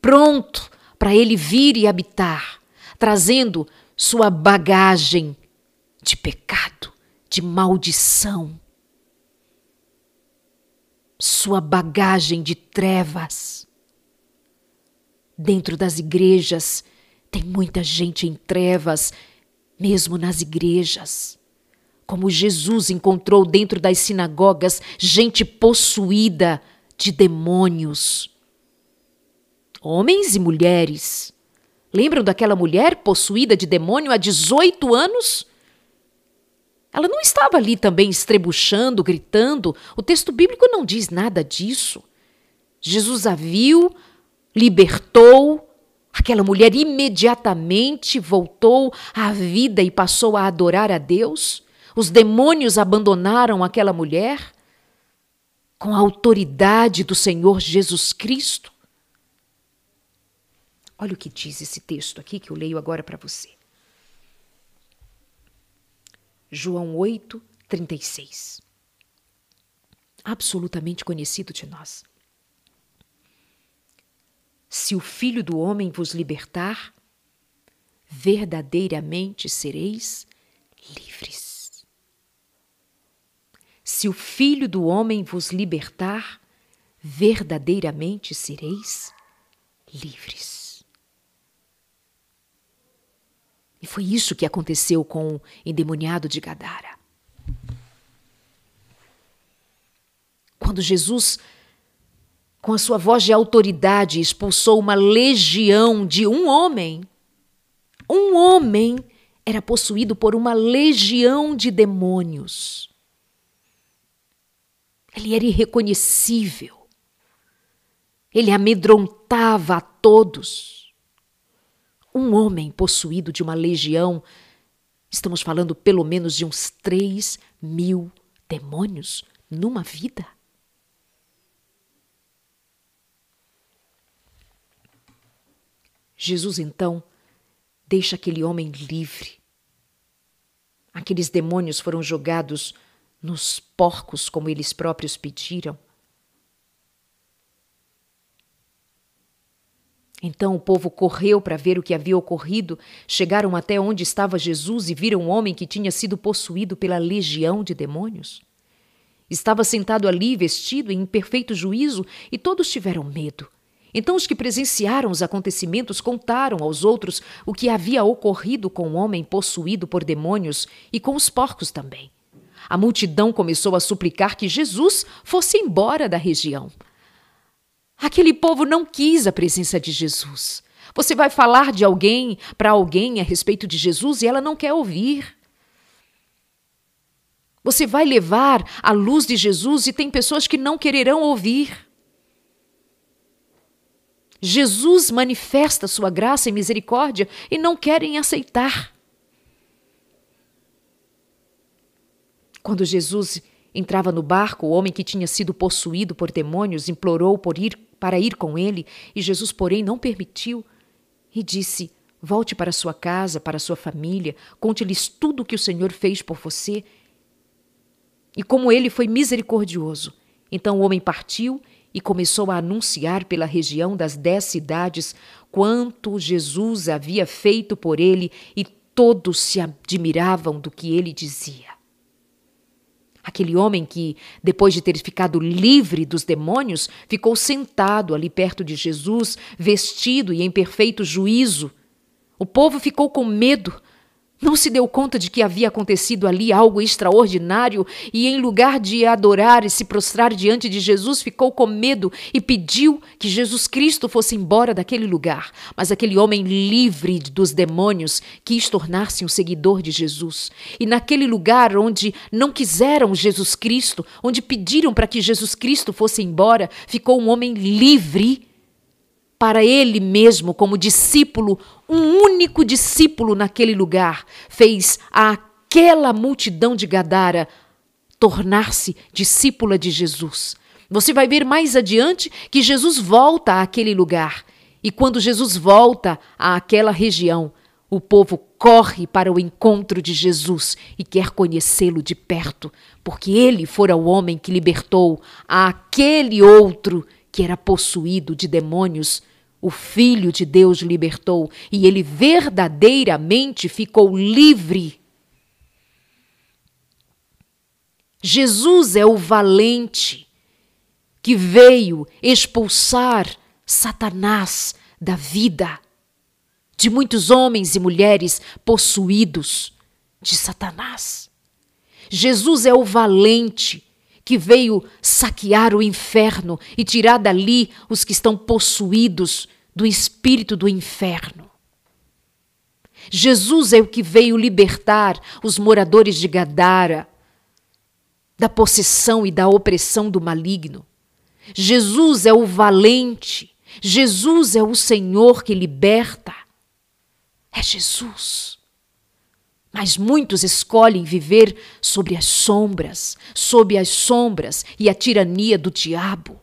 pronto para ele vir e habitar, trazendo sua bagagem de pecado, de maldição, sua bagagem de trevas. Dentro das igrejas tem muita gente em trevas, mesmo nas igrejas. Como Jesus encontrou dentro das sinagogas gente possuída de demônios. Homens e mulheres. Lembram daquela mulher possuída de demônio há dezoito anos? Ela não estava ali também estrebuchando, gritando. O texto bíblico não diz nada disso. Jesus a viu, libertou. Aquela mulher imediatamente voltou à vida e passou a adorar a Deus. Os demônios abandonaram aquela mulher com a autoridade do Senhor Jesus Cristo. Olha o que diz esse texto aqui que eu leio agora para você. João oito, trinta e seis. Absolutamente conhecido de nós. se o Filho do Homem vos libertar, verdadeiramente sereis livres. Se o Filho do Homem vos libertar, verdadeiramente sereis livres. E foi isso que aconteceu com o endemoniado de Gadara. Quando Jesus, com a sua voz de autoridade, expulsou uma legião de um homem, um homem era possuído por uma legião de demônios. Ele era irreconhecível. Ele amedrontava a todos. Um homem possuído de uma legião, estamos falando pelo menos de uns três mil demônios numa vida. Jesus, então, deixa aquele homem livre. Aqueles demônios foram jogados nos porcos, como eles próprios pediram. Então o povo correu para ver o que havia ocorrido. Chegaram até onde estava Jesus e viram um homem que tinha sido possuído pela legião de demônios. Estava sentado ali, vestido em perfeito juízo, e todos tiveram medo. Então os que presenciaram os acontecimentos contaram aos outros o que havia ocorrido com o homem possuído por demônios e com os porcos também. A multidão começou a suplicar que Jesus fosse embora da região. Aquele povo não quis a presença de Jesus. Você vai falar de alguém para alguém a respeito de Jesus e ela não quer ouvir. Você vai levar a luz de Jesus e tem pessoas que não quererão ouvir. Jesus manifesta sua graça e misericórdia e não querem aceitar. Quando Jesus entrava no barco, o homem que tinha sido possuído por demônios implorou por ir, para ir com ele, e Jesus, porém, não permitiu e disse: volte para sua casa, para sua família, conte-lhes tudo o que o Senhor fez por você e como ele foi misericordioso. Então o homem partiu e começou a anunciar pela região das dez cidades quanto Jesus havia feito por ele, e todos se admiravam do que ele dizia. Aquele homem que, depois de ter ficado livre dos demônios, ficou sentado ali perto de Jesus, vestido e em perfeito juízo. O povo ficou com medo, não se deu conta de que havia acontecido ali algo extraordinário e, em lugar de adorar e se prostrar diante de Jesus, ficou com medo e pediu que Jesus Cristo fosse embora daquele lugar. Mas aquele homem livre dos demônios quis tornar-se um seguidor de Jesus. E naquele lugar onde não quiseram Jesus Cristo, onde pediram para que Jesus Cristo fosse embora, ficou um homem livre para ele mesmo, como discípulo, um único discípulo naquele lugar, fez aquela multidão de Gadara tornar-se discípula de Jesus. Você vai ver mais adiante que Jesus volta àquele lugar. E quando Jesus volta àquela região, o povo corre para o encontro de Jesus e quer conhecê-lo de perto, porque ele fora o homem que libertou aquele outro que era possuído de demônios. O Filho de Deus libertou e ele verdadeiramente ficou livre. Jesus é o valente que veio expulsar Satanás da vida de muitos homens e mulheres possuídos de Satanás. Jesus é o valente que veio saquear o inferno e tirar dali os que estão possuídos do espírito do inferno. Jesus é o que veio libertar os moradores de Gadara da possessão e da opressão do maligno. Jesus é o valente, Jesus é o Senhor que liberta. É Jesus. Mas muitos escolhem viver sobre as sombras, sob as sombras e a tirania do diabo.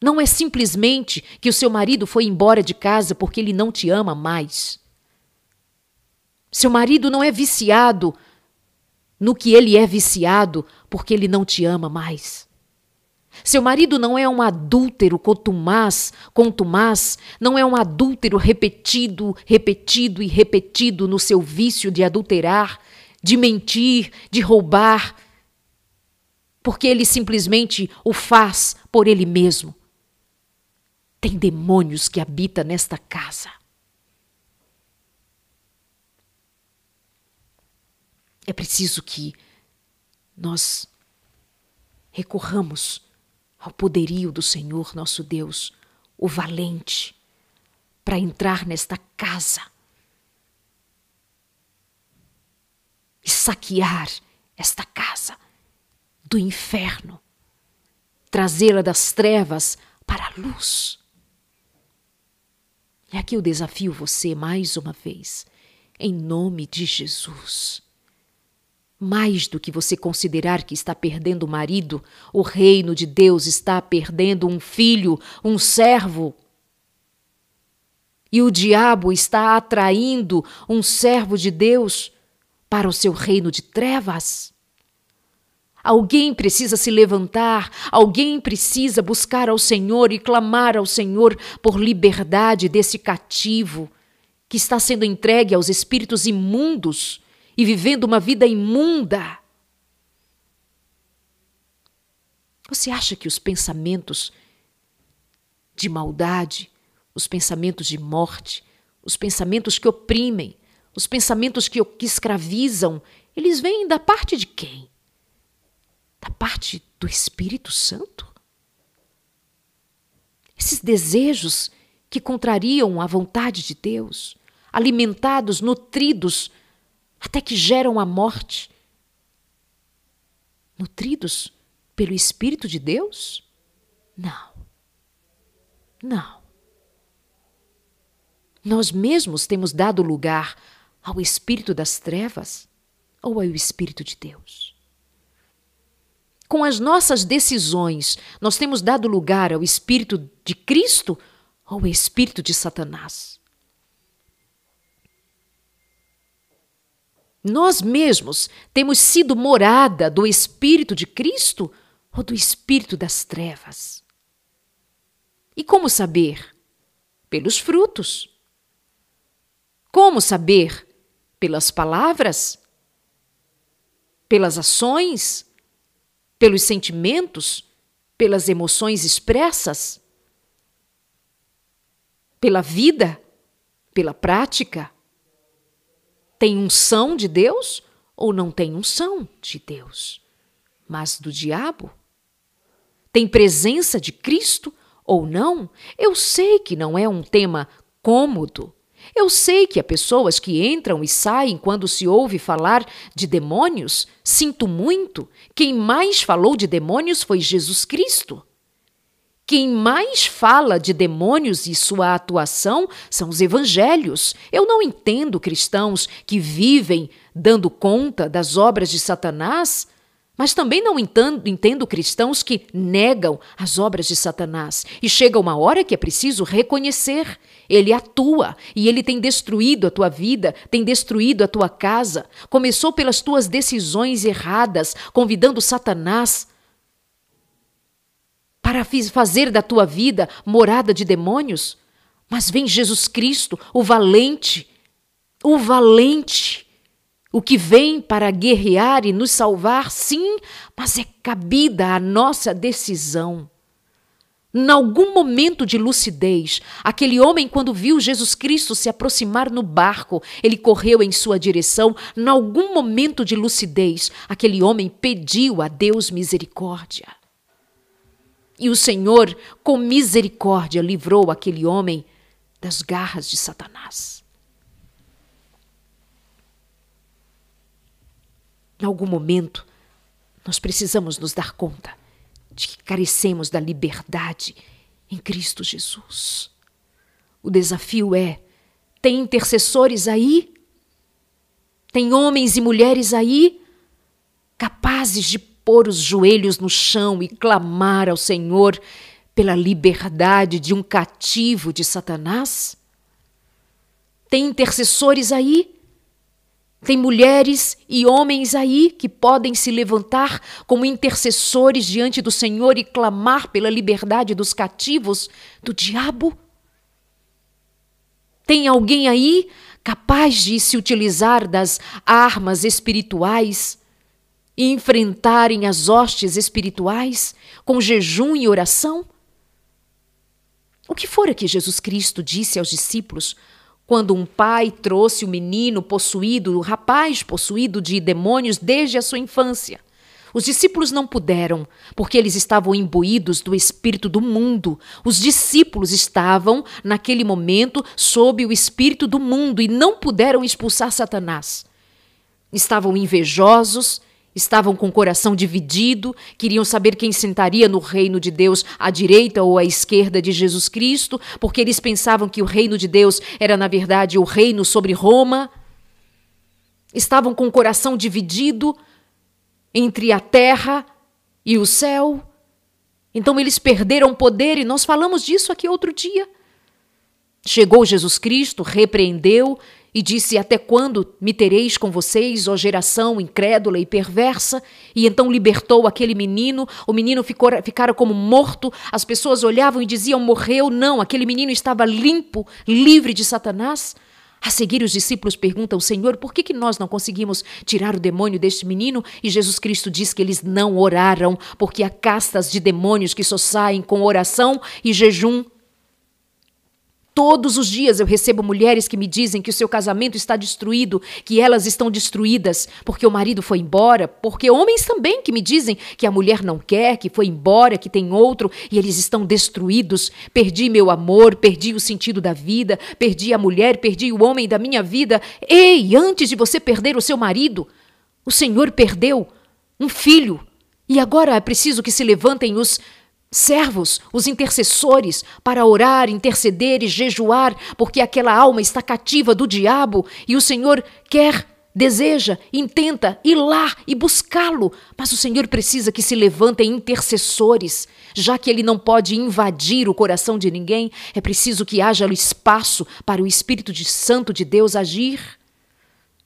Não é simplesmente que o seu marido foi embora de casa porque ele não te ama mais. Seu marido não é viciado no que ele é viciado porque ele não te ama mais. Seu marido não é um adúltero contumaz, contumaz, não é um adúltero repetido, repetido e repetido no seu vício de adulterar, de mentir, de roubar, porque ele simplesmente o faz por ele mesmo. Tem demônios que habitam nesta casa. É preciso que nós recorramos ao poderio do Senhor nosso Deus, o valente, para entrar nesta casa e saquear esta casa do inferno, trazê-la das trevas para a luz. E aqui eu desafio você mais uma vez, em nome de Jesus. Mais do que você considerar que está perdendo o marido, o reino de Deus está perdendo um filho, um servo. E o diabo está atraindo um servo de Deus para o seu reino de trevas. Alguém precisa se levantar, alguém precisa buscar ao Senhor e clamar ao Senhor por liberdade desse cativo que está sendo entregue aos espíritos imundos e vivendo uma vida imunda. Você acha que os pensamentos de maldade, os pensamentos de morte, os pensamentos que oprimem, os pensamentos que, que escravizam, eles vêm da parte de quem? Da parte do Espírito Santo? Esses desejos que contrariam a vontade de Deus, alimentados, nutridos, até que geram a morte, nutridos pelo Espírito de Deus? Não, não. Nós mesmos temos dado lugar ao Espírito das trevas ou ao Espírito de Deus. Com as nossas decisões, nós temos dado lugar ao Espírito de Cristo ou ao Espírito de Satanás? Nós mesmos temos sido morada do Espírito de Cristo ou do Espírito das trevas? E como saber? Pelos frutos. Como saber? Pelas palavras? Pelas ações? Pelos sentimentos? Pelas emoções expressas? Pela vida? Pela prática? Tem unção de Deus ou não tem unção de Deus, mas do diabo? Tem presença de Cristo ou não? Eu sei que não é um tema cômodo. Eu sei que há pessoas que entram e saem quando se ouve falar de demônios. Sinto muito. Quem mais falou de demônios foi Jesus Cristo. Quem mais fala de demônios e sua atuação são os evangelhos. Eu não entendo cristãos que vivem dando conta das obras de Satanás, mas também não entendo, entendo cristãos que negam as obras de Satanás. E chega uma hora que é preciso reconhecer. Ele atua e ele tem destruído a tua vida, tem destruído a tua casa. Começou pelas tuas decisões erradas, convidando Satanás para fazer da tua vida morada de demônios, mas vem Jesus Cristo, o valente, o valente, o que vem para guerrear e nos salvar, sim, mas é cabida a nossa decisão. Em algum momento de lucidez, aquele homem, quando viu Jesus Cristo se aproximar no barco, ele correu em sua direção. Em algum momento de lucidez, aquele homem pediu a Deus misericórdia. E o Senhor, com misericórdia, livrou aquele homem das garras de Satanás. Em algum momento, nós precisamos nos dar conta de que carecemos da liberdade em Cristo Jesus. O desafio é, tem intercessores aí? Tem homens e mulheres aí capazes de pôr os joelhos no chão e clamar ao Senhor pela liberdade de um cativo de Satanás? Tem intercessores aí Tem mulheres e homens aí que podem se levantar como intercessores diante do Senhor e clamar pela liberdade dos cativos do diabo? Tem alguém aí capaz de se utilizar das armas espirituais e enfrentarem as hostes espirituais com jejum e oração? O que fora que Jesus Cristo disse aos discípulos quando um pai trouxe o menino possuído, o rapaz possuído de demônios desde a sua infância? Os discípulos não puderam, porque eles estavam imbuídos do espírito do mundo. Os discípulos estavam, naquele momento, sob o espírito do mundo e não puderam expulsar Satanás. Estavam invejosos, estavam com o coração dividido, queriam saber quem sentaria no reino de Deus à direita ou à esquerda de Jesus Cristo, porque eles pensavam que o reino de Deus era, na verdade, o reino sobre Roma. Estavam com o coração dividido entre a terra e o céu. Então eles perderam poder e nós falamos disso aqui outro dia. Chegou Jesus Cristo, repreendeu e disse: até quando me tereis com vocês, ó geração incrédula e perversa? E então libertou aquele menino, o menino ficou, ficara como morto, as pessoas olhavam e diziam: morreu. Não, aquele menino estava limpo, livre de Satanás. A seguir os discípulos perguntam: Senhor, por que, que nós não conseguimos tirar o demônio deste menino? E Jesus Cristo diz que eles não oraram, porque há castas de demônios que só saem com oração e jejum. Todos os dias eu recebo mulheres que me dizem que o seu casamento está destruído, que elas estão destruídas porque o marido foi embora, porque homens também que me dizem que a mulher não quer, que foi embora, que tem outro, e eles estão destruídos. Perdi meu amor, perdi o sentido da vida, perdi a mulher, perdi o homem da minha vida. Ei, antes de você perder o seu marido, o Senhor perdeu um filho, e agora é preciso que se levantem os servos, os intercessores, para orar, interceder e jejuar, porque aquela alma está cativa do diabo e o Senhor quer, deseja, intenta ir lá e buscá-lo, mas o Senhor precisa que se levantem intercessores, já que ele não pode invadir o coração de ninguém. É preciso que haja espaço para o Espírito Santo de Deus agir.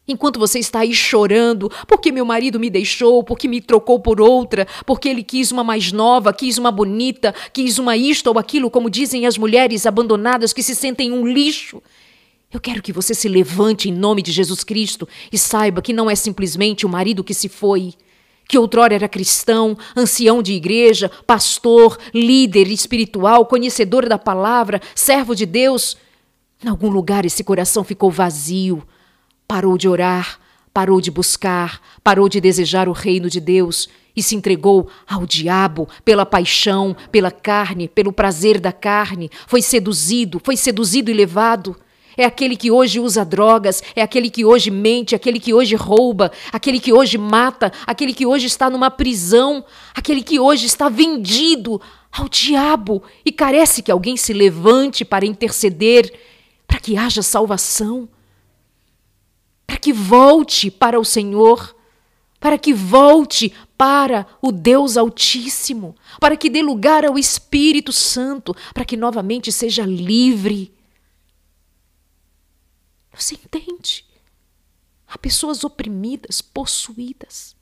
Enquanto você está aí chorando, porque meu marido me deixou, porque me trocou por outra, porque ele quis uma mais nova, quis uma bonita, quis uma isto ou aquilo, como dizem as mulheres abandonadas que se sentem um lixo. Eu quero que você se levante em nome de Jesus Cristo e saiba que não é simplesmente o marido que se foi, que outrora era cristão, ancião de igreja, pastor, líder espiritual, conhecedor da palavra, servo de Deus. Em algum lugar esse coração ficou vazio. Parou de orar, parou de buscar, parou de desejar o reino de Deus e se entregou ao diabo pela paixão, pela carne, pelo prazer da carne. Foi seduzido, foi seduzido e levado. É aquele que hoje usa drogas, é aquele que hoje mente, aquele que hoje rouba, aquele que hoje mata, aquele que hoje está numa prisão, aquele que hoje está vendido ao diabo e carece que alguém se levante para interceder, para que haja salvação, para que volte para o Senhor, para que volte para o Deus Altíssimo, para que dê lugar ao Espírito Santo, para que novamente seja livre. Você entende? Há pessoas oprimidas, possuídas,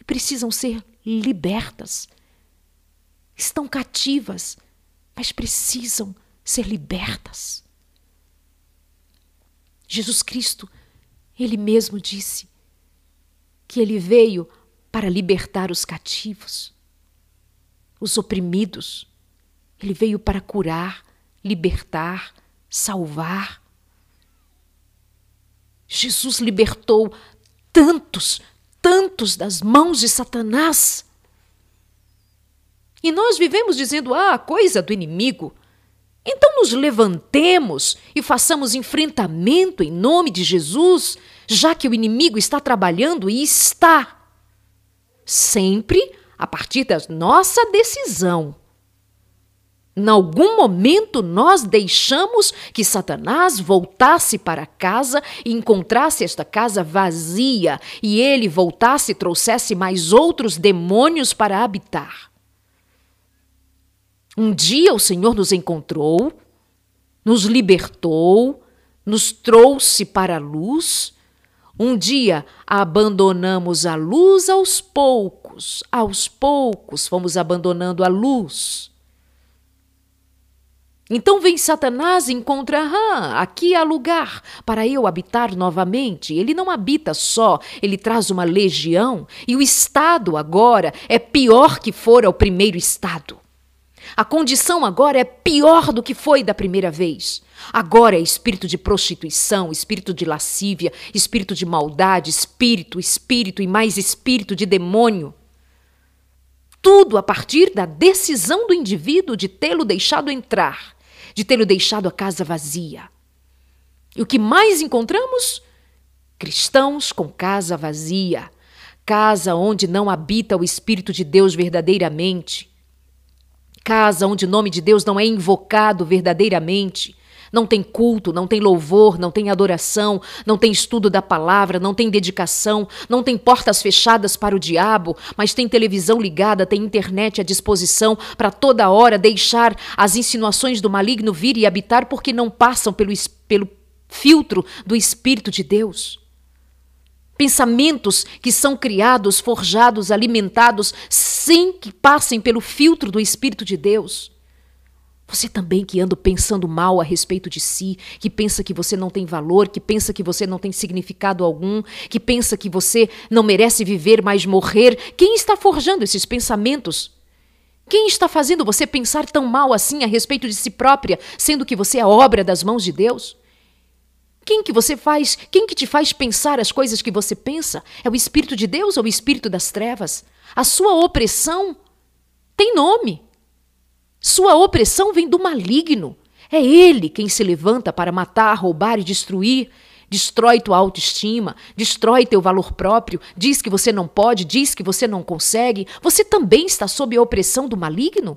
e precisam ser libertas. Estão cativas, mas precisam ser libertas. Jesus Cristo, ele mesmo disse que ele veio para libertar os cativos, os oprimidos. Ele veio para curar, libertar, salvar. Jesus libertou tantos, tantos das mãos de Satanás. E nós vivemos dizendo: ah, coisa do inimigo. Então nos levantemos e façamos enfrentamento em nome de Jesus, já que o inimigo está trabalhando e está. Sempre a partir da nossa decisão. Em algum momento nós deixamos que Satanás voltasse para casa e encontrasse esta casa vazia e ele voltasse e trouxesse mais outros demônios para habitar. Um dia o Senhor nos encontrou, nos libertou, nos trouxe para a luz. Um dia abandonamos a luz aos poucos, aos poucos fomos abandonando a luz. Então vem Satanás e encontra, ah, aqui há lugar para eu habitar novamente. Ele não habita só, ele traz uma legião e o estado agora é pior que fora o primeiro estado. A condição agora é pior do que foi da primeira vez. Agora é espírito de prostituição, espírito de lascívia, espírito de maldade, espírito, espírito e mais espírito de demônio. Tudo a partir da decisão do indivíduo de tê-lo deixado entrar, de tê-lo deixado a casa vazia. E o que mais encontramos? Cristãos com casa vazia, casa onde não habita o Espírito de Deus verdadeiramente, casa onde o nome de Deus não é invocado verdadeiramente, não tem culto, não tem louvor, não tem adoração, não tem estudo da palavra, não tem dedicação, não tem portas fechadas para o diabo, mas tem televisão ligada, tem internet à disposição para toda hora deixar as insinuações do maligno vir e habitar porque não passam pelo, pelo filtro do Espírito de Deus. Pensamentos que são criados, forjados, alimentados, sem que passem pelo filtro do Espírito de Deus. Você também que anda pensando mal a respeito de si, que pensa que você não tem valor, que pensa que você não tem significado algum, que pensa que você não merece viver, mas morrer. Quem está forjando esses pensamentos? Quem está fazendo você pensar tão mal assim a respeito de si própria, sendo que você é obra das mãos de Deus? Quem que você faz? Quem que te faz pensar as coisas que você pensa? É o Espírito de Deus ou o Espírito das trevas? A sua opressão tem nome. Sua opressão vem do maligno. É ele quem se levanta para matar, roubar e destruir. Destrói tua autoestima, destrói teu valor próprio, diz que você não pode, diz que você não consegue. Você também está sob a opressão do maligno?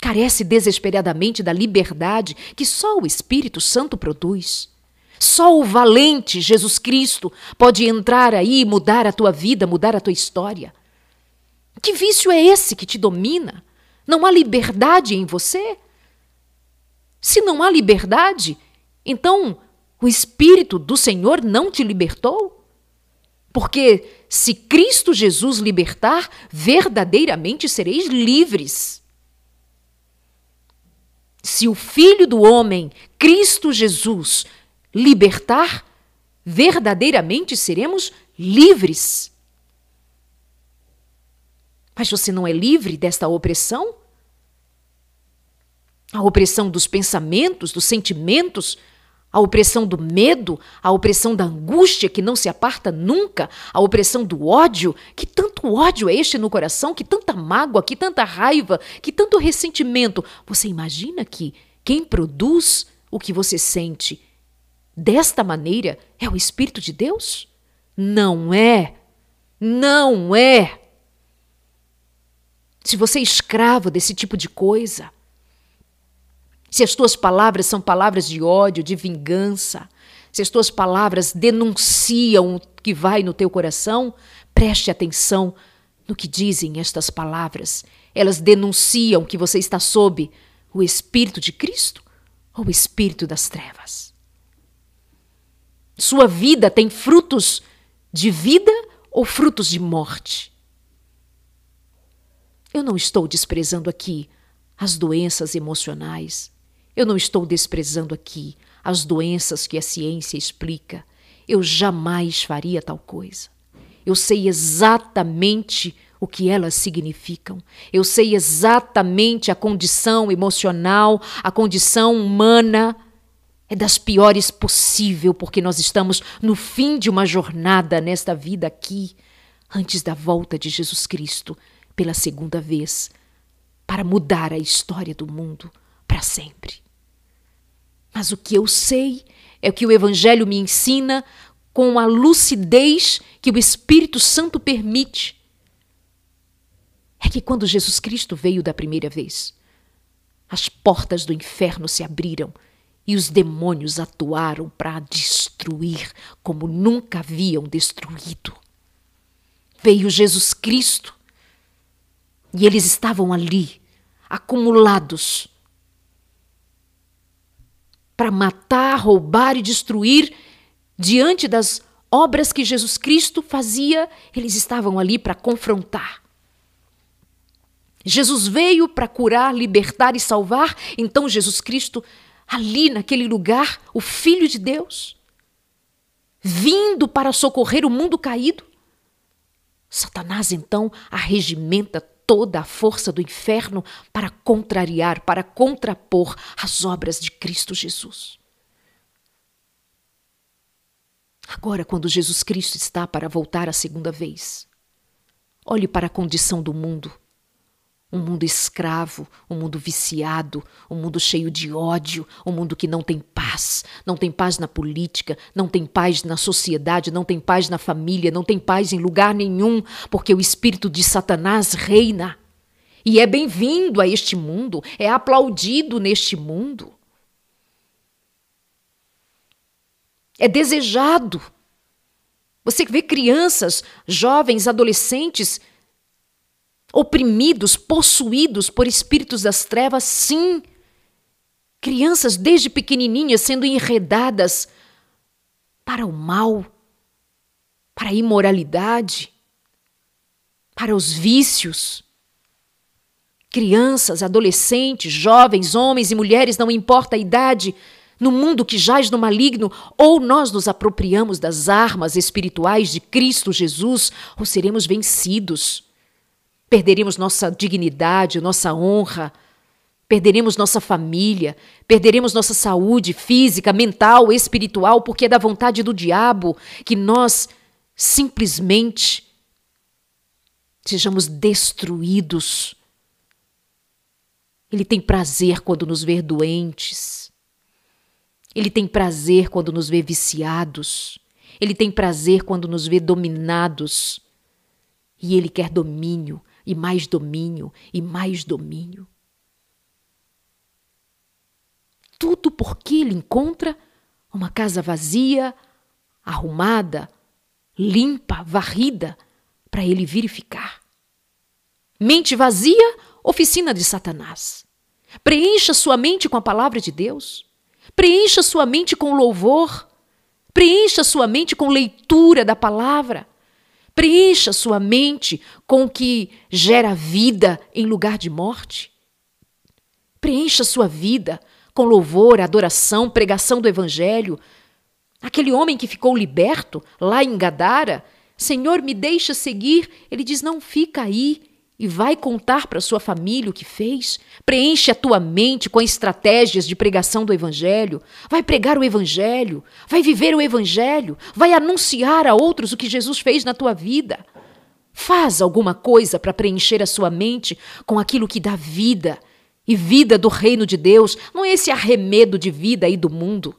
Carece desesperadamente da liberdade que só o Espírito Santo produz. Só o valente Jesus Cristo pode entrar aí e mudar a tua vida, mudar a tua história. Que vício é esse que te domina? Não há liberdade em você? Se não há liberdade, então o Espírito do Senhor não te libertou? Porque se Cristo Jesus libertar, verdadeiramente sereis livres. Se o Filho do Homem, Cristo Jesus, libertar, verdadeiramente seremos livres. Mas você não é livre desta opressão? A opressão dos pensamentos, dos sentimentos, a opressão do medo, a opressão da angústia que não se aparta nunca, a opressão do ódio. Que tanto ódio é este no coração, que tanta mágoa, que tanta raiva, que tanto ressentimento. Você imagina que quem produz o que você sente desta maneira é o Espírito de Deus? Não é, não é. Se você é escravo desse tipo de coisa, se as tuas palavras são palavras de ódio, de vingança, se as tuas palavras denunciam o que vai no teu coração, preste atenção no que dizem estas palavras. Elas denunciam que você está sob o Espírito de Cristo ou o Espírito das trevas. Sua vida tem frutos de vida ou frutos de morte? Eu não estou desprezando aqui as doenças emocionais. Eu não estou desprezando aqui as doenças que a ciência explica. Eu jamais faria tal coisa. Eu sei exatamente o que elas significam. Eu sei exatamente a condição emocional, a condição humana. É das piores possível, porque nós estamos no fim de uma jornada nesta vida aqui, antes da volta de Jesus Cristo, pela segunda vez, para mudar a história do mundo para sempre. Mas o que eu sei é que o Evangelho me ensina com a lucidez que o Espírito Santo permite. É que quando Jesus Cristo veio da primeira vez, as portas do inferno se abriram e os demônios atuaram para destruir como nunca haviam destruído. Veio Jesus Cristo, e eles estavam ali, acumulados, para matar, roubar e destruir diante das obras que Jesus Cristo fazia, eles estavam ali para confrontar. Jesus veio para curar, libertar e salvar, então Jesus Cristo, ali naquele lugar, o Filho de Deus, vindo para socorrer o mundo caído, Satanás então arregimenta toda a força do inferno para contrariar, para contrapor as obras de Cristo Jesus. Agora, quando Jesus Cristo está para voltar a segunda vez, olhe para a condição do mundo. Um mundo escravo, um mundo viciado, um mundo cheio de ódio, um mundo que não tem paz. Não tem paz na política, não tem paz na sociedade, não tem paz na família, não tem paz em lugar nenhum, porque o espírito de Satanás reina. E é bem-vindo a este mundo, é aplaudido neste mundo. É desejado. Você vê crianças, jovens, adolescentes, oprimidos, possuídos por espíritos das trevas, sim. Crianças desde pequenininhas sendo enredadas para o mal, para a imoralidade, para os vícios. Crianças, adolescentes, jovens, homens e mulheres, não importa a idade, no mundo que jaz no maligno, ou nós nos apropriamos das armas espirituais de Cristo Jesus, ou seremos vencidos. Perderemos nossa dignidade, nossa honra, perderemos nossa família, perderemos nossa saúde física, mental, espiritual, porque é da vontade do diabo que nós simplesmente sejamos destruídos. Ele tem prazer quando nos vê doentes, ele tem prazer quando nos vê viciados, ele tem prazer quando nos vê dominados, e ele quer domínio. E mais domínio, e mais domínio. Tudo porque ele encontra uma casa vazia, arrumada, limpa, varrida, para ele vir e ficar. Mente vazia, oficina de Satanás. Preencha sua mente com a palavra de Deus. Preencha sua mente com louvor. Preencha sua mente com leitura da palavra. Preencha sua mente com o que gera vida em lugar de morte. Preencha sua vida com louvor, adoração, pregação do Evangelho. Aquele homem que ficou liberto lá em Gadara, Senhor, me deixa seguir. Ele diz, não, fica aí e vai contar para sua família o que fez. Preenche a tua mente com estratégias de pregação do Evangelho. Vai pregar o Evangelho, vai viver o Evangelho, vai anunciar a outros o que Jesus fez na tua vida. Faz alguma coisa para preencher a sua mente com aquilo que dá vida e vida do reino de Deus, não é esse arremedo de vida aí do mundo.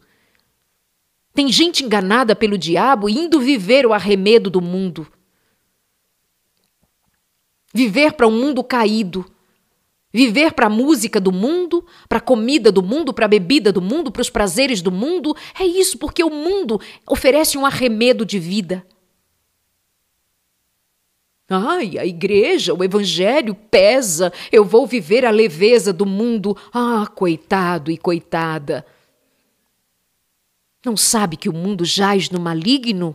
Tem gente enganada pelo diabo indo viver o arremedo do mundo. Viver para um mundo caído, viver para a música do mundo, para a comida do mundo, para a bebida do mundo, para os prazeres do mundo, é isso, porque o mundo oferece um arremedo de vida. Ai, a igreja, o evangelho pesa, eu vou viver a leveza do mundo. Ah, coitado e coitada. Não sabe que o mundo jaz no maligno?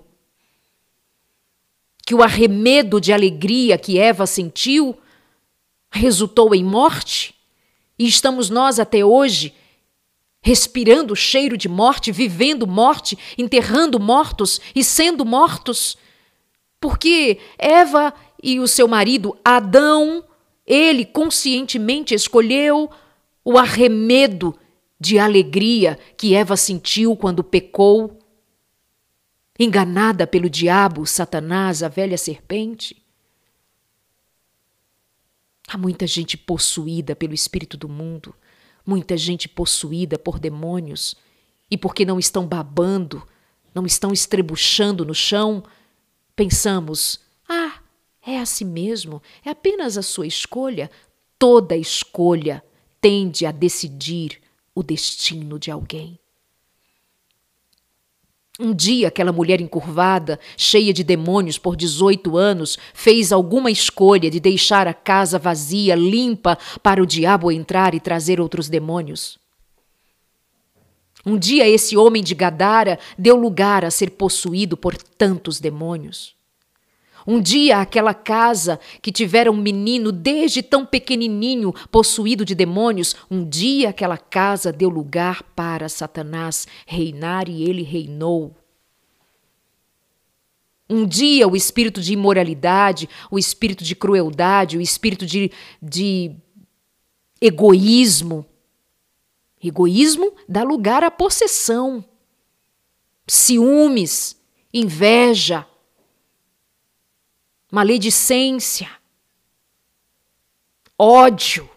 Que o arremedo de alegria que Eva sentiu resultou em morte, e estamos nós até hoje respirando o cheiro de morte, vivendo morte, enterrando mortos e sendo mortos, porque Eva e o seu marido Adão, ele conscientemente escolheu o arremedo de alegria que Eva sentiu quando pecou, enganada pelo diabo, Satanás, a velha serpente. Há muita gente possuída pelo espírito do mundo, muita gente possuída por demônios, e porque não estão babando, não estão estrebuchando no chão, pensamos, ah, é assim mesmo, é apenas a sua escolha. Toda escolha tende a decidir o destino de alguém. Um dia aquela mulher encurvada, cheia de demônios por dezoito anos, fez alguma escolha de deixar a casa vazia, limpa, para o diabo entrar e trazer outros demônios. Um dia esse homem de Gadara deu lugar a ser possuído por tantos demônios. Um dia aquela casa que tivera um menino desde tão pequenininho possuído de demônios, um dia aquela casa deu lugar para Satanás reinar e ele reinou. Um dia o espírito de imoralidade, o espírito de crueldade, o espírito de, de egoísmo. Egoísmo dá lugar à possessão, ciúmes, inveja, maledicência, ódio.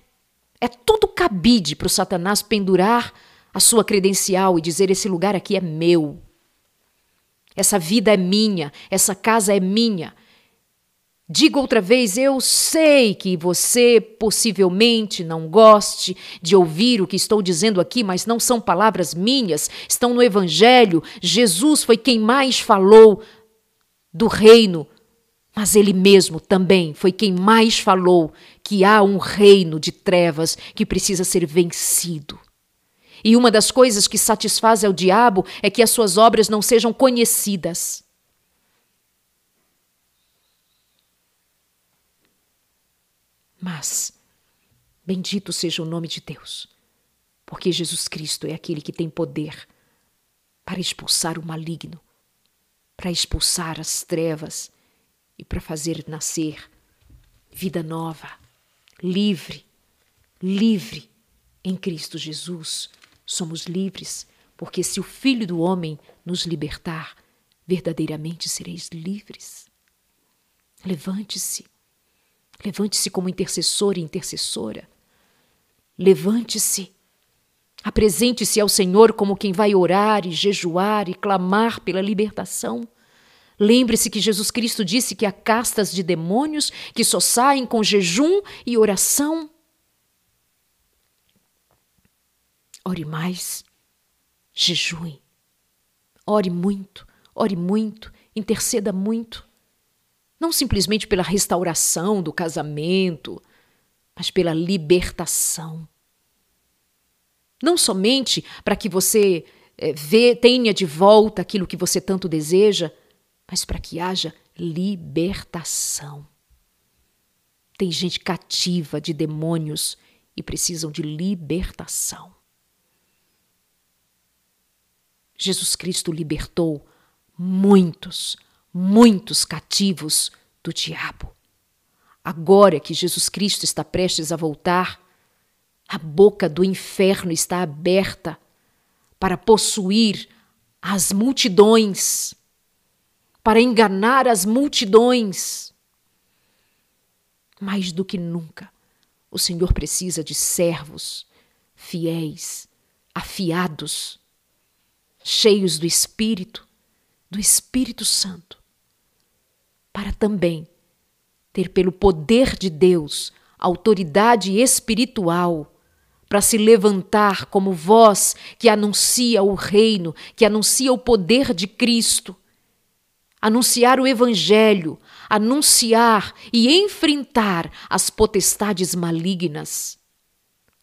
É tudo cabide para o Satanás pendurar a sua credencial e dizer: esse lugar aqui é meu, essa vida é minha, essa casa é minha. Digo outra vez, eu sei que você possivelmente não goste de ouvir o que estou dizendo aqui, mas não são palavras minhas, estão no Evangelho. Jesus foi quem mais falou do reino, mas ele mesmo também foi quem mais falou que há um reino de trevas que precisa ser vencido. E uma das coisas que satisfaz ao diabo é que as suas obras não sejam conhecidas. Mas, bendito seja o nome de Deus, porque Jesus Cristo é aquele que tem poder para expulsar o maligno, para expulsar as trevas e para fazer nascer vida nova, livre, livre em Cristo Jesus. Somos livres, porque se o Filho do Homem nos libertar, verdadeiramente sereis livres. Levante-se. Levante-se como intercessor e intercessora. Levante-se. Apresente-se ao Senhor como quem vai orar e jejuar e clamar pela libertação. Lembre-se que Jesus Cristo disse que há castas de demônios que só saem com jejum e oração. Ore mais, jejue. Ore muito, ore muito, interceda muito. Não simplesmente pela restauração do casamento, mas pela libertação. Não somente para que você é, vê, tenha de volta aquilo que você tanto deseja, mas para que haja libertação. Tem gente cativa de demônios e precisam de libertação. Jesus Cristo libertou muitos Muitos cativos do diabo. Agora que Jesus Cristo está prestes a voltar, a boca do inferno está aberta para possuir as multidões, para enganar as multidões. Mais do que nunca, o Senhor precisa de servos fiéis, afiados, cheios do Espírito, do Espírito Santo, para também ter pelo poder de Deus autoridade espiritual para se levantar como voz que anuncia o reino, que anuncia o poder de Cristo, anunciar o Evangelho, anunciar e enfrentar as potestades malignas.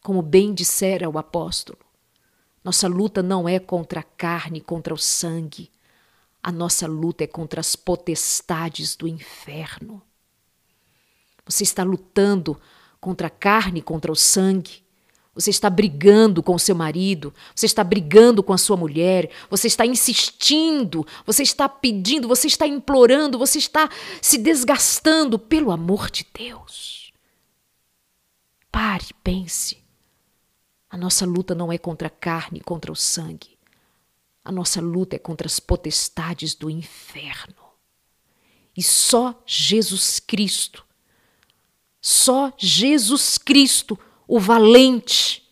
Como bem dissera o apóstolo, nossa luta não é contra a carne, contra o sangue. A nossa luta é contra as potestades do inferno. Você está lutando contra a carne, contra o sangue. Você está brigando com o seu marido. Você está brigando com a sua mulher. Você está insistindo. Você está pedindo. Você está implorando. Você está se desgastando. Pelo amor de Deus, pare, pense. A nossa luta não é contra a carne, contra o sangue. A nossa luta é contra as potestades do inferno. E só Jesus Cristo, só Jesus Cristo, o valente,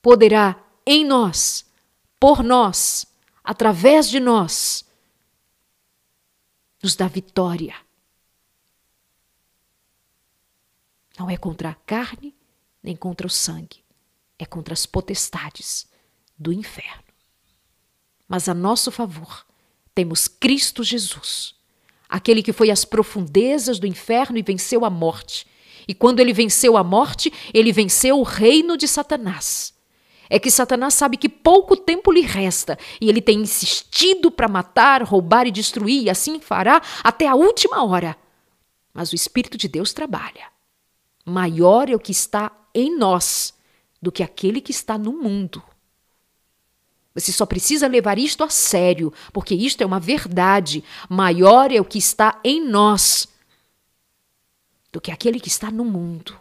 poderá em nós, por nós, através de nós, nos dar vitória. Não é contra a carne, nem contra o sangue. É contra as potestades do inferno. Mas a nosso favor temos Cristo Jesus, aquele que foi às profundezas do inferno e venceu a morte. E quando ele venceu a morte, ele venceu o reino de Satanás. É que Satanás sabe que pouco tempo lhe resta e ele tem insistido para matar, roubar e destruir, e assim fará até a última hora. Mas o Espírito de Deus trabalha. Maior é o que está em nós do que aquele que está no mundo. Você só precisa levar isto a sério, porque isto é uma verdade. Maior é o que está em nós do que aquele que está no mundo.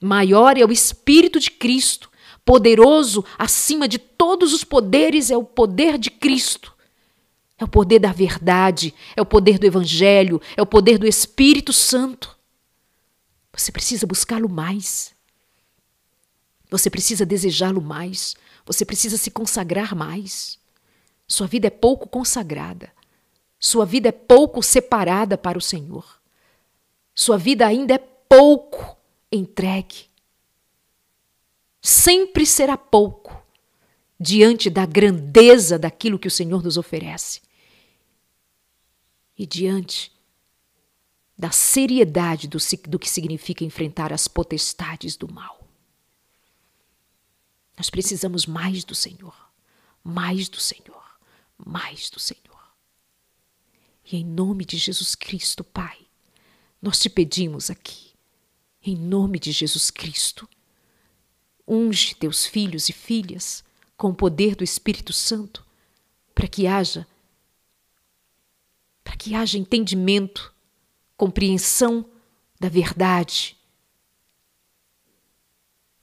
Maior é o Espírito de Cristo, poderoso acima de todos os poderes, é o poder de Cristo. É o poder da verdade, é o poder do Evangelho, é o poder do Espírito Santo. Você precisa buscá-lo mais. Você precisa desejá-lo mais. Você precisa se consagrar mais. Sua vida é pouco consagrada. Sua vida é pouco separada para o Senhor. Sua vida ainda é pouco entregue. Sempre será pouco diante da grandeza daquilo que o Senhor nos oferece e diante da seriedade do, do que significa enfrentar as potestades do mal. Nós precisamos mais do Senhor, mais do Senhor, mais do Senhor. E em nome de Jesus Cristo, Pai, nós te pedimos aqui, em nome de Jesus Cristo, unge teus filhos e filhas com o poder do Espírito Santo para que haja, para que haja entendimento, compreensão da verdade.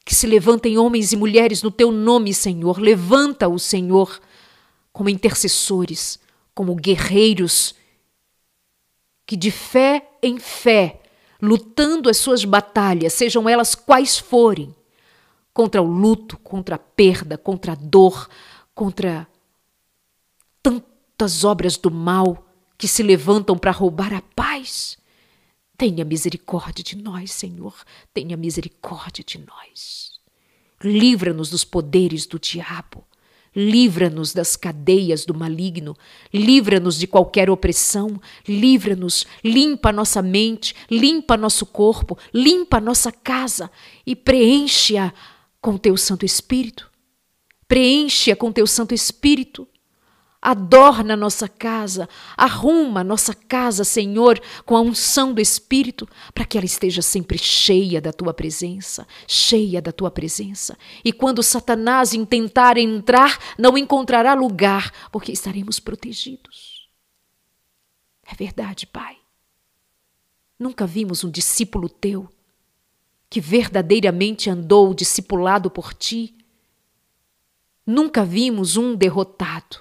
Que se levantem homens e mulheres no teu nome, Senhor. Levanta-os, Senhor, como intercessores, como guerreiros que de fé em fé, lutando as suas batalhas, sejam elas quais forem, contra o luto, contra a perda, contra a dor, contra tantas obras do mal que se levantam para roubar a paz. Tenha misericórdia de nós, Senhor, tenha misericórdia de nós. Livra-nos dos poderes do diabo, livra-nos das cadeias do maligno, livra-nos de qualquer opressão, livra-nos, limpa nossa mente, limpa nosso corpo, limpa nossa casa e preenche-a com teu Santo Espírito, preenche-a com teu Santo Espírito, adorna nossa casa, arruma nossa casa, Senhor, com a unção do Espírito, para que ela esteja sempre cheia da tua presença, cheia da tua presença, e quando Satanás intentar entrar, não encontrará lugar, porque estaremos protegidos. É verdade, Pai, nunca vimos um discípulo teu que verdadeiramente andou discipulado por ti. Nunca vimos um derrotado.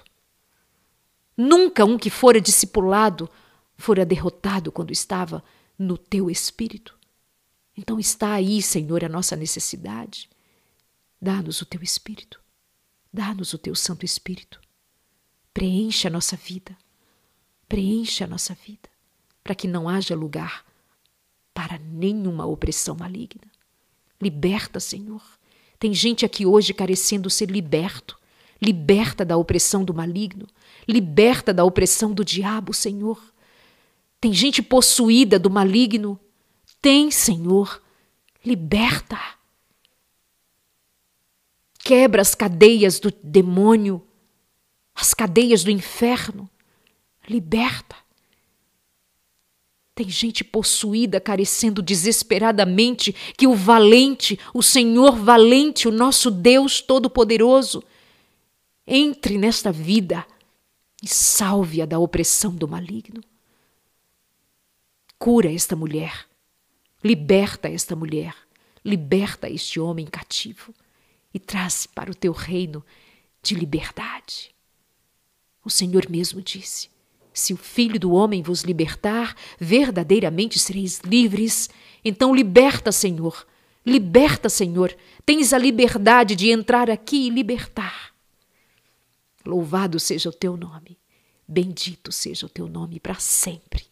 Nunca um que fora discipulado fora derrotado quando estava no teu Espírito. Então está aí, Senhor, a nossa necessidade. Dá-nos o teu Espírito. Dá-nos o teu Santo Espírito. Preenche a nossa vida. Preenche a nossa vida para que não haja lugar para nenhuma opressão maligna. Liberta, Senhor. Tem gente aqui hoje carecendo ser liberto. Liberta da opressão do maligno. Liberta da opressão do diabo, Senhor. Tem gente possuída do maligno. Tem, Senhor. Liberta. Quebra as cadeias do demônio, as cadeias do inferno. Liberta. Tem gente possuída, carecendo desesperadamente que o valente, o Senhor valente, o nosso Deus Todo-Poderoso, entre nesta vida e salve-a da opressão do maligno. Cura esta mulher, liberta esta mulher, liberta este homem cativo e traz para o teu reino de liberdade. O Senhor mesmo disse: se o Filho do Homem vos libertar, verdadeiramente sereis livres. Então liberta, Senhor, liberta, Senhor. Tens a liberdade de entrar aqui e libertar. Louvado seja o teu nome, bendito seja o teu nome para sempre.